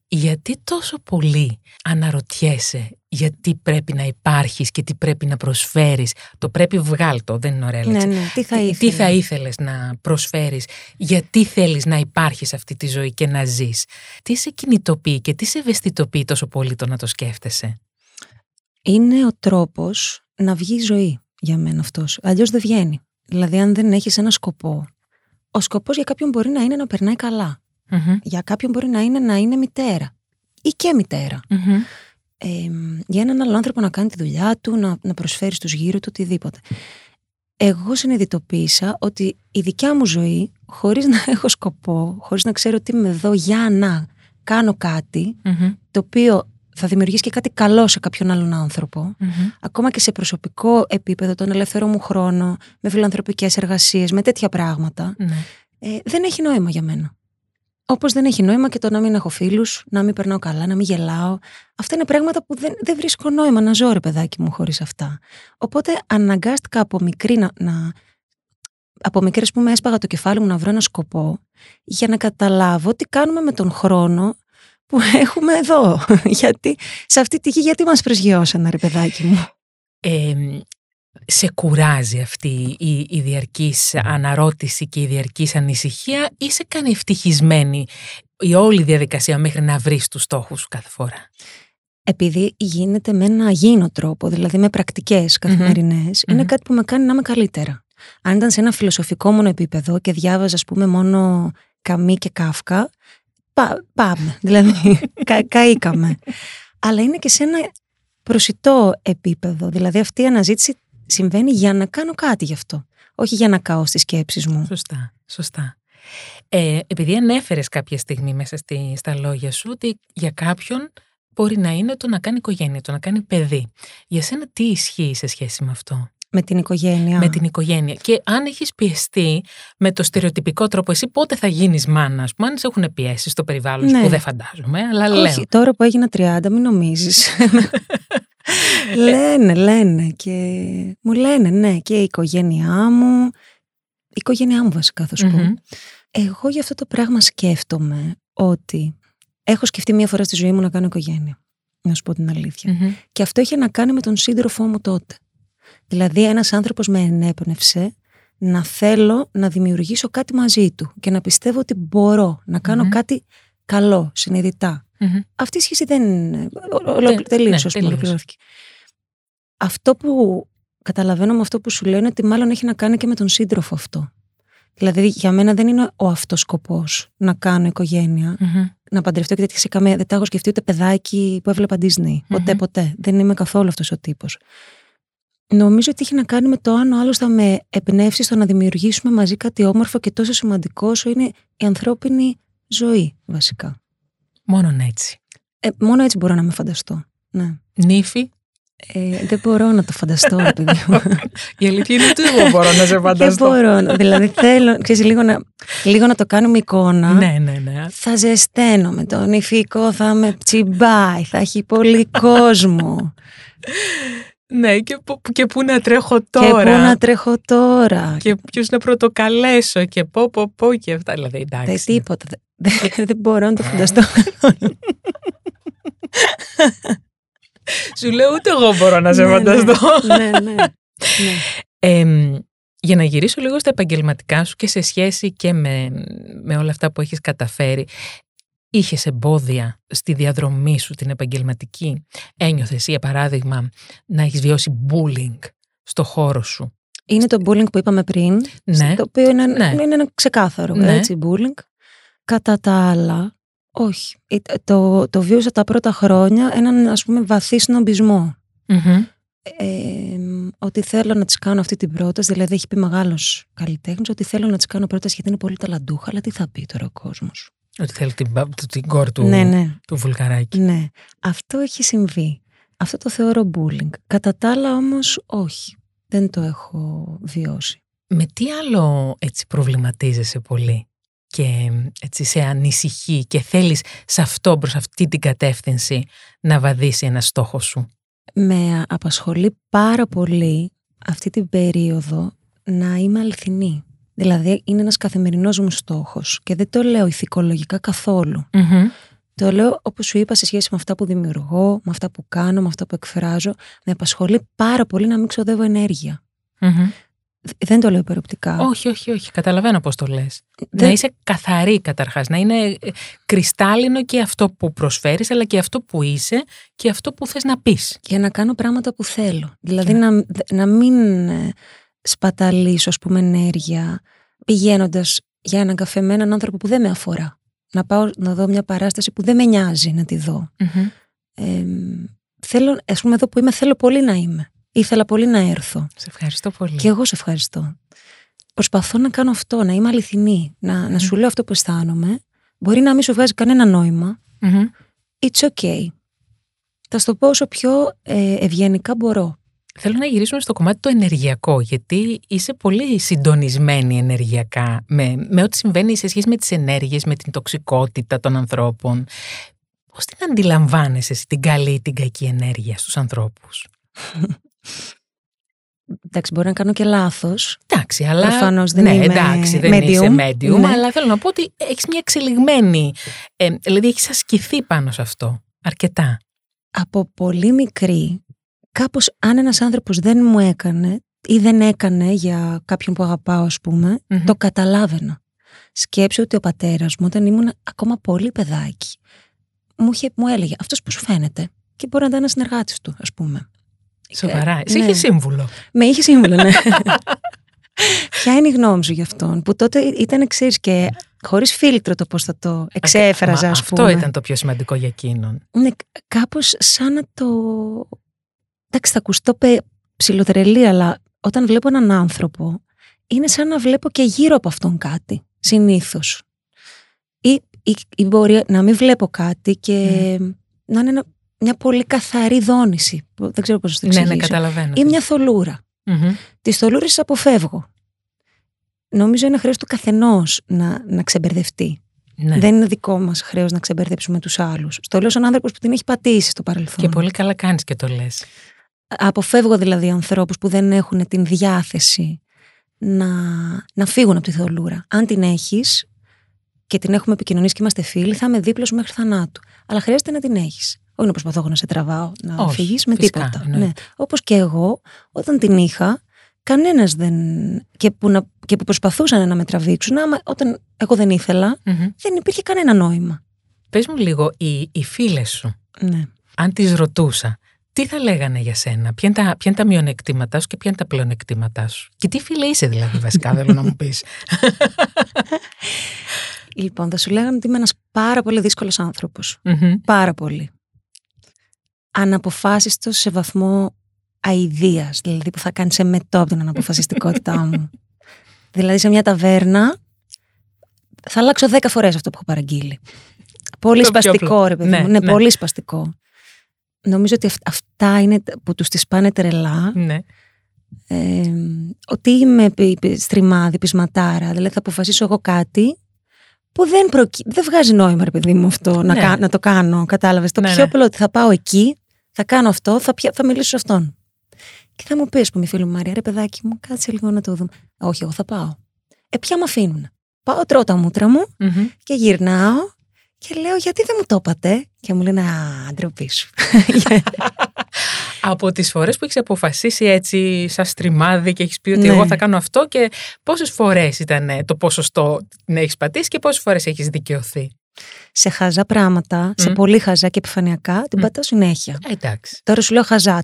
Γιατί τόσο πολύ αναρωτιέσαι γιατί πρέπει να υπάρχεις και τι πρέπει να προσφέρεις? Το πρέπει βγάλτο, δεν είναι ωραία λέξη. Ναι. Τι θα ήθελες να προσφέρεις, γιατί θέλεις να υπάρχεις αυτή τη ζωή και να ζεις? Τι σε κινητοποιεί και τι σε ευαισθητοποιεί τόσο πολύ το να το σκέφτεσαι? Είναι ο τρόπος να βγει η ζωή για μένα αυτός. Αλλιώς δεν βγαίνει. Δηλαδή αν δεν έχεις ένα σκοπό. Ο σκοπός για κάποιον μπορεί να είναι να περνάει καλά. Για κάποιον μπορεί να είναι μητέρα ή και μητέρα. Για έναν άλλο άνθρωπο να κάνει τη δουλειά του, να προσφέρει στους γύρω του οτιδήποτε. Εγώ συνειδητοποίησα ότι η δικιά μου ζωή, χωρίς να έχω σκοπό, χωρίς να ξέρω τι είμαι εδώ για να κάνω κάτι, το οποίο θα δημιουργήσει και κάτι καλό σε κάποιον άλλον άνθρωπο, ακόμα και σε προσωπικό επίπεδο, τον ελεύθερο μου χρόνο, με φιλανθρωπικές εργασίες, με τέτοια πράγματα, δεν έχει νόημα για μένα. Όπως δεν έχει νόημα και το να μην έχω φίλους, να μην περνάω καλά, να μην γελάω. Αυτά είναι πράγματα που δεν βρίσκω νόημα να ζω, ρε παιδάκι μου, χωρίς αυτά. Οπότε αναγκάστηκα από μικρή ας πούμε, έσπαγα το κεφάλι μου να βρω ένα σκοπό για να καταλάβω τι κάνουμε με τον χρόνο που έχουμε εδώ. Γιατί σε αυτή τη γη, γιατί μας προσγειώσανε, ρε παιδάκι μου. Σε κουράζει αυτή η διαρκής αναρώτηση και η διαρκής ανησυχία ή σε κάνει ευτυχισμένη η όλη διαδικασία μέχρι να βρεις τους στόχους κάθε φορά? επειδή γίνεται με ένα αγίεινο τρόπο, δηλαδή με πρακτικές καθημερινές, mm-hmm. είναι mm-hmm. κάτι που με κάνει να είμαι καλύτερα. Αν ήταν σε ένα φιλοσοφικό μόνο επίπεδο και διάβαζα, ας πούμε, μόνο Καμί και Κάφκα, πάμε, δηλαδή καήκαμε. Αλλά είναι και σε ένα προσιτό επίπεδο, δηλαδή αυτή η αναζήτηση συμβαίνει για να κάνω κάτι γι' αυτό, όχι για να καώ στις σκέψεις μου. Σωστά, σωστά. Επειδή ανέφερες κάποια στιγμή μέσα στα λόγια σου ότι για κάποιον μπορεί να είναι το να κάνει οικογένεια, το να κάνει παιδί. Για σένα τι ισχύει σε σχέση με αυτό? Με την οικογένεια. Με την οικογένεια. Και αν έχεις πιεστεί με το στερεοτυπικό τρόπο, εσύ πότε θα γίνεις μάνα, ας πούμε, αν σε έχουν πιέσει στο περιβάλλον, ναι. που δεν φαντάζομαι, αλλά λέω. Όχι, τώρα που έγινα 30, μην νομίζεις. λένε και μου λένε, ναι, και η οικογένειά μου. Η οικογένειά μου βασικά θα σου πω. Mm-hmm. Εγώ για αυτό το πράγμα σκέφτομαι ότι έχω σκεφτεί μία φορά στη ζωή μου να κάνω οικογένεια. Να σου πω την αλήθεια. Mm-hmm. Και αυτό είχε να κάνει με τον σύντροφό μου τότε. Δηλαδή ένας άνθρωπος με ενέπνευσε να θέλω να δημιουργήσω κάτι μαζί του και να πιστεύω ότι μπορώ να κάνω mm-hmm. κάτι καλό, συνειδητά. Mm-hmm. Αυτή η σχέση δεν τελείωσε, ναι, ολοκληρώθηκε. Αυτό που καταλαβαίνω με αυτό που σου λέω είναι ότι μάλλον έχει να κάνει και με τον σύντροφο αυτό. Δηλαδή για μένα δεν είναι ο αυτός σκοπός να κάνω οικογένεια, mm-hmm. να παντρευτώ και τέτοια σε καμία. Δεν τα έχω σκεφτεί ούτε παιδάκι που έβλεπα Disney. Ποτέ. Δεν είμαι καθόλου αυτός ο τύπος. Νομίζω ότι έχει να κάνει με το αν ο άλλος θα με εμπνεύσει στο να δημιουργήσουμε μαζί κάτι όμορφο και τόσο σημαντικό όσο είναι η ανθρώπινη ζωή, βασικά. Μόνον έτσι. Μόνο έτσι μπορώ να με φανταστώ. Ναι. Νύφη. Δεν μπορώ να το φανταστώ, παιδί μου. Η αλήθεια είναι ότι δεν μπορώ να σε φανταστώ. Δεν μπορώ. Δηλαδή θέλω, ξέρεις, λίγο να το κάνουμε εικόνα. Ναι. Θα ζεσταίνω με τον νηφικό, θα με τσιμπάει, θα έχει πολύ κόσμο. Ναι, και πού να τρέχω τώρα. Και ποιους να πρωτοκαλέσω και πω και αυτά. Δηλαδή, εντάξει. Τίποτα. Δεν μπορώ να το φανταστώ. Σου λέω ούτε εγώ μπορώ να σε φανταστώ. Ναι. Για να γυρίσω λίγο στα επαγγελματικά σου και σε σχέση και με όλα αυτά που έχεις καταφέρει. Είχες εμπόδια στη διαδρομή σου την επαγγελματική? Ένιωθες, για παράδειγμα, να έχεις βιώσει bullying στο χώρο σου? Είναι το bullying που είπαμε πριν, ναι. το οποίο είναι ένα ξεκάθαρο, ναι. έτσι, bullying. Κατά τα άλλα, όχι. Το βίωσα τα πρώτα χρόνια έναν, ας πούμε, βαθύ σνομπισμό. Mm-hmm. Ότι θέλω να της κάνω αυτή την πρόταση. Δηλαδή έχει πει μεγάλος καλλιτέχνης ότι θέλω να της κάνω πρόταση γιατί είναι πολύ ταλαντούχα. Αλλά τι θα πει τώρα ο κόσμος? Ότι θέλει την κόρη του, ναι. του Βουλγαράκη. Ναι, αυτό έχει συμβεί. Αυτό το θεωρώ bullying. Κατά τα άλλα όμως όχι. Δεν το έχω βιώσει. Με τι άλλο έτσι προβληματίζεσαι πολύ και έτσι σε ανησυχεί και θέλεις σε αυτό, προς αυτή την κατεύθυνση να βαδίσει ένα στόχο σου? Με απασχολεί πάρα πολύ αυτή την περίοδο να είμαι αληθινή. Δηλαδή είναι ένας καθημερινός μου στόχος και δεν το λέω ηθικολογικά καθόλου. Mm-hmm. Το λέω όπως σου είπα σε σχέση με αυτά που δημιουργώ, με αυτά που κάνω, με αυτά που εκφράζω. Με απασχολεί πάρα πολύ να μην ξοδεύω ενέργεια. Mm-hmm. Δεν το λέω υπεροπτικά. Όχι. Καταλαβαίνω πώς το λες. Να είσαι καθαρή καταρχάς. Να είναι κρυστάλλινο και αυτό που προσφέρεις, αλλά και αυτό που είσαι και αυτό που θες να πεις. Και να κάνω πράγματα που θέλω. Δηλαδή να μην σπαταλήσω, ας πούμε, ενέργεια πηγαίνοντας για έναν καφέ με έναν άνθρωπο που δεν με αφορά. Να πάω να δω μια παράσταση που δεν με νοιάζει να τη δω. Mm-hmm. Θέλω, ας πούμε, εδώ που είμαι, θέλω πολύ να είμαι. Ήθελα πολύ να έρθω. Σε ευχαριστώ πολύ. Και εγώ σε ευχαριστώ. Προσπαθώ να κάνω αυτό, να είμαι αληθινή, να σου λέω αυτό που αισθάνομαι. Μπορεί να μην σου βγάζει κανένα νόημα. Mm-hmm. It's okay. Θα σου το πω όσο πιο ευγενικά μπορώ. Θέλω να γυρίσουμε στο κομμάτι το ενεργειακό, γιατί είσαι πολύ συντονισμένη ενεργειακά με ό,τι συμβαίνει σε σχέση με τις ενέργειες, με την τοξικότητα των ανθρώπων. Πώς την αντιλαμβάνεσαι εσύ, την καλή ή την κακή ενέργεια στους ανθρώπους? Εντάξει, μπορεί να κάνω και λάθος. Εντάξει, αλλά. Προφανώς δεν είμαι medium. Εντάξει, δεν είσαι medium, ναι. αλλά θέλω να πω ότι έχεις μια εξελιγμένη. Δηλαδή, έχεις ασκηθεί πάνω σε αυτό αρκετά. Από πολύ μικρή. Κάπως αν ένας άνθρωπος δεν μου έκανε ή δεν έκανε για κάποιον που αγαπάω, ας πούμε, mm-hmm. το καταλάβαινα. Σκέψου ότι ο πατέρας μου, όταν ήμουν ακόμα πολύ παιδάκι, μου έλεγε «Αυτός που σου φαίνεται, και μπορεί να ήταν ένα συνεργάτης του, ας πούμε. Σοβαρά. Ναι. Είχε σύμβουλο. Με είχε σύμβουλο, ναι. Ποια είναι η γνώμη σου γι' αυτόν, που τότε ήταν, ξέρεις, και χωρίς φίλτρο το πώς θα το εξέφραζα, ας πούμε. Αυτό ήταν το πιο σημαντικό για εκείνον. Ναι, κάπως σαν να το. Εντάξει, θα ακουστώ ψιλοτρελή, αλλά όταν βλέπω έναν άνθρωπο, είναι σαν να βλέπω και γύρω από αυτόν κάτι, συνήθως. Ή μπορεί να μην βλέπω κάτι και να είναι μια πολύ καθαρή δόνηση. Δεν ξέρω πώς το εξηγήσω. Ναι, καταλαβαίνω. Ή μια θολούρα. Mm-hmm. Τις θολούρες αποφεύγω. Νομίζω είναι χρέος του καθενός να ξεμπερδευτεί. Ναι. Δεν είναι δικό μας χρέος να ξεμπερδέψουμε τους άλλους. Το λέω σαν άνθρωπος που την έχει πατήσει στο παρελθόν. Και πολύ καλά κάνεις και το λες. Αποφεύγω δηλαδή ανθρώπους που δεν έχουν την διάθεση να φύγουν από τη θολούρα. Αν την έχεις και την έχουμε επικοινωνήσει και είμαστε φίλοι, θα είμαι δίπλα σου μέχρι θανάτου. Αλλά χρειάζεται να την έχεις. Όχι να προσπαθώ να σε τραβάω, να φύγεις με φυσικά, τίποτα. Ναι. Όπως και εγώ, όταν την είχα, κανένας δεν. Και που προσπαθούσαν να με τραβήξουν, άμα όταν εγώ δεν ήθελα, δεν υπήρχε κανένα νόημα. Πες μου λίγο, οι φίλες σου, ναι. Αν τις ρωτούσα, τι θα λέγανε για σένα, ποια είναι τα μειονεκτήματά σου και ποια είναι τα πλεονεκτήματά σου. Και τι φίλε είσαι, δηλαδή, βασικά, θέλω να μου πεις. Λοιπόν, θα σου λέγανε ότι είμαι ένας πάρα πολύ δύσκολος άνθρωπος. Πάρα πολύ. Αναποφάσιστο σε βαθμό αηδίας, δηλαδή που θα κάνει σε μετό από την αναποφασιστικότητά μου. Δηλαδή σε μια ταβέρνα θα αλλάξω 10 φορές αυτό που έχω παραγγείλει. Πολύ σπαστικό, ρε παιδί μου. Ναι, πολύ σπαστικό. Νομίζω ότι αυτά είναι που τους τις πάνε τρελά. Ναι. Ότι είμαι στριμάδι, πεισματάρα, δηλαδή θα αποφασίσω εγώ κάτι που δεν βγάζει νόημα, ρε παιδί μου, αυτό να το κάνω. Κατάλαβες. Το πιο απλό ότι θα πάω εκεί. Θα κάνω αυτό, θα μιλήσω σε αυτόν. Και θα μου πει, α πούμε, φίλη μου Μαρία, ρε παιδάκι μου, κάτσε λίγο να το δούμε. Όχι, εγώ θα πάω. Πια με αφήνουν. Πάω, τρώω τα μούτρα μου και γυρνάω και λέω, γιατί δεν μου το είπατε. Και μου λένε, α, ντροπή σου. Από τις φορές που έχεις αποφασίσει έτσι, σαν στριμάδι και έχεις πει ότι εγώ θα κάνω αυτό, και πόσες φορές ήταν το ποσοστό να έχεις πατήσει και πόσες φορές έχεις δικαιωθεί. Σε χαζά πράγματα, σε πολύ χαζά και επιφανειακά, την πατάω συνέχεια. Εντάξει. Τώρα σου λέω χαζά,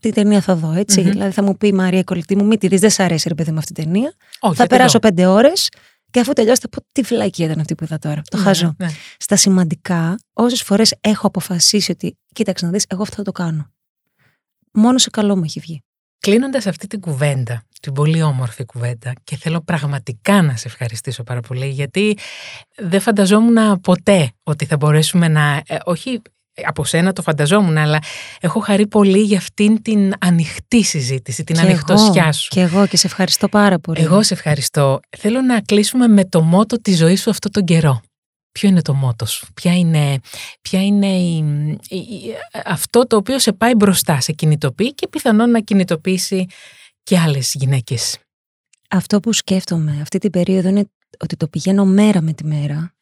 τι ταινία θα δω, έτσι. Δηλαδή θα μου πει η Μαρία Κολυκτή μου, μη τη δεις, δεν σ' αρέσει, ρε παιδί μου, αυτή την ταινία. Όχι, θα περάσω 5 ώρες και αφού τελειώσω θα πω τι βλακία ήταν αυτή που είδα τώρα. Το χαζό. Ναι. Στα σημαντικά, όσες φορές έχω αποφασίσει ότι κοίταξε να δεις, εγώ αυτό θα το κάνω. Μόνο σε καλό μου έχει βγει. Κλείνοντας αυτή την κουβέντα, την πολύ όμορφη κουβέντα, και θέλω πραγματικά να σε ευχαριστήσω πάρα πολύ, γιατί δεν φανταζόμουν ποτέ ότι θα μπορέσουμε να. Όχι από σένα το φανταζόμουν, αλλά έχω χαρεί πολύ για αυτήν την ανοιχτή συζήτηση, την ανοιχτωσιά σου. Και εγώ, και σε ευχαριστώ πάρα πολύ. Εγώ σε ευχαριστώ. Θέλω να κλείσουμε με το μότο της ζωής σου αυτόν τον καιρό. Ποιο είναι το μότο σου, ποια είναι αυτό το οποίο σε πάει μπροστά, σε κινητοποιεί και πιθανόν να κινητοποιήσει και άλλες γυναίκες. Αυτό που σκέφτομαι αυτή την περίοδο είναι ότι το πηγαίνω μέρα με τη μέρα.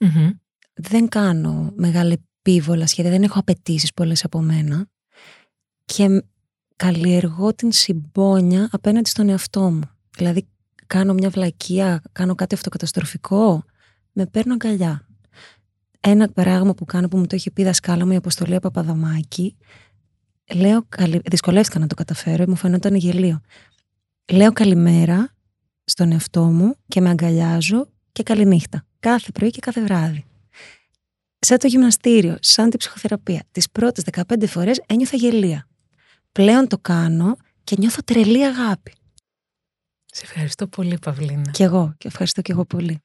Δεν κάνω μεγάλα επίβολα σχέδια, δεν έχω απαιτήσεις πολλές από μένα και καλλιεργώ την συμπόνια απέναντι στον εαυτό μου. Δηλαδή κάνω μια βλακεία, κάνω κάτι αυτοκαταστροφικό, με παίρνω αγκαλιά. Ένα πράγμα που κάνω που μου το είχε πει δασκάλα μου, η Αποστολή Παπαδομάκη, λέω, δυσκολεύτηκα να το καταφέρω, μου φαινόταν γελίο. Λέω καλημέρα στον εαυτό μου και με αγκαλιάζω και καληνύχτα. Κάθε πρωί και κάθε βράδυ. Σαν το γυμναστήριο, σαν την ψυχοθεραπεία. Τις πρώτες 15 φορές ένιωθα γελία. Πλέον το κάνω και νιώθω τρελή αγάπη. Σε ευχαριστώ πολύ, Παυλίνα. Και εγώ, και ευχαριστώ και εγώ πολύ.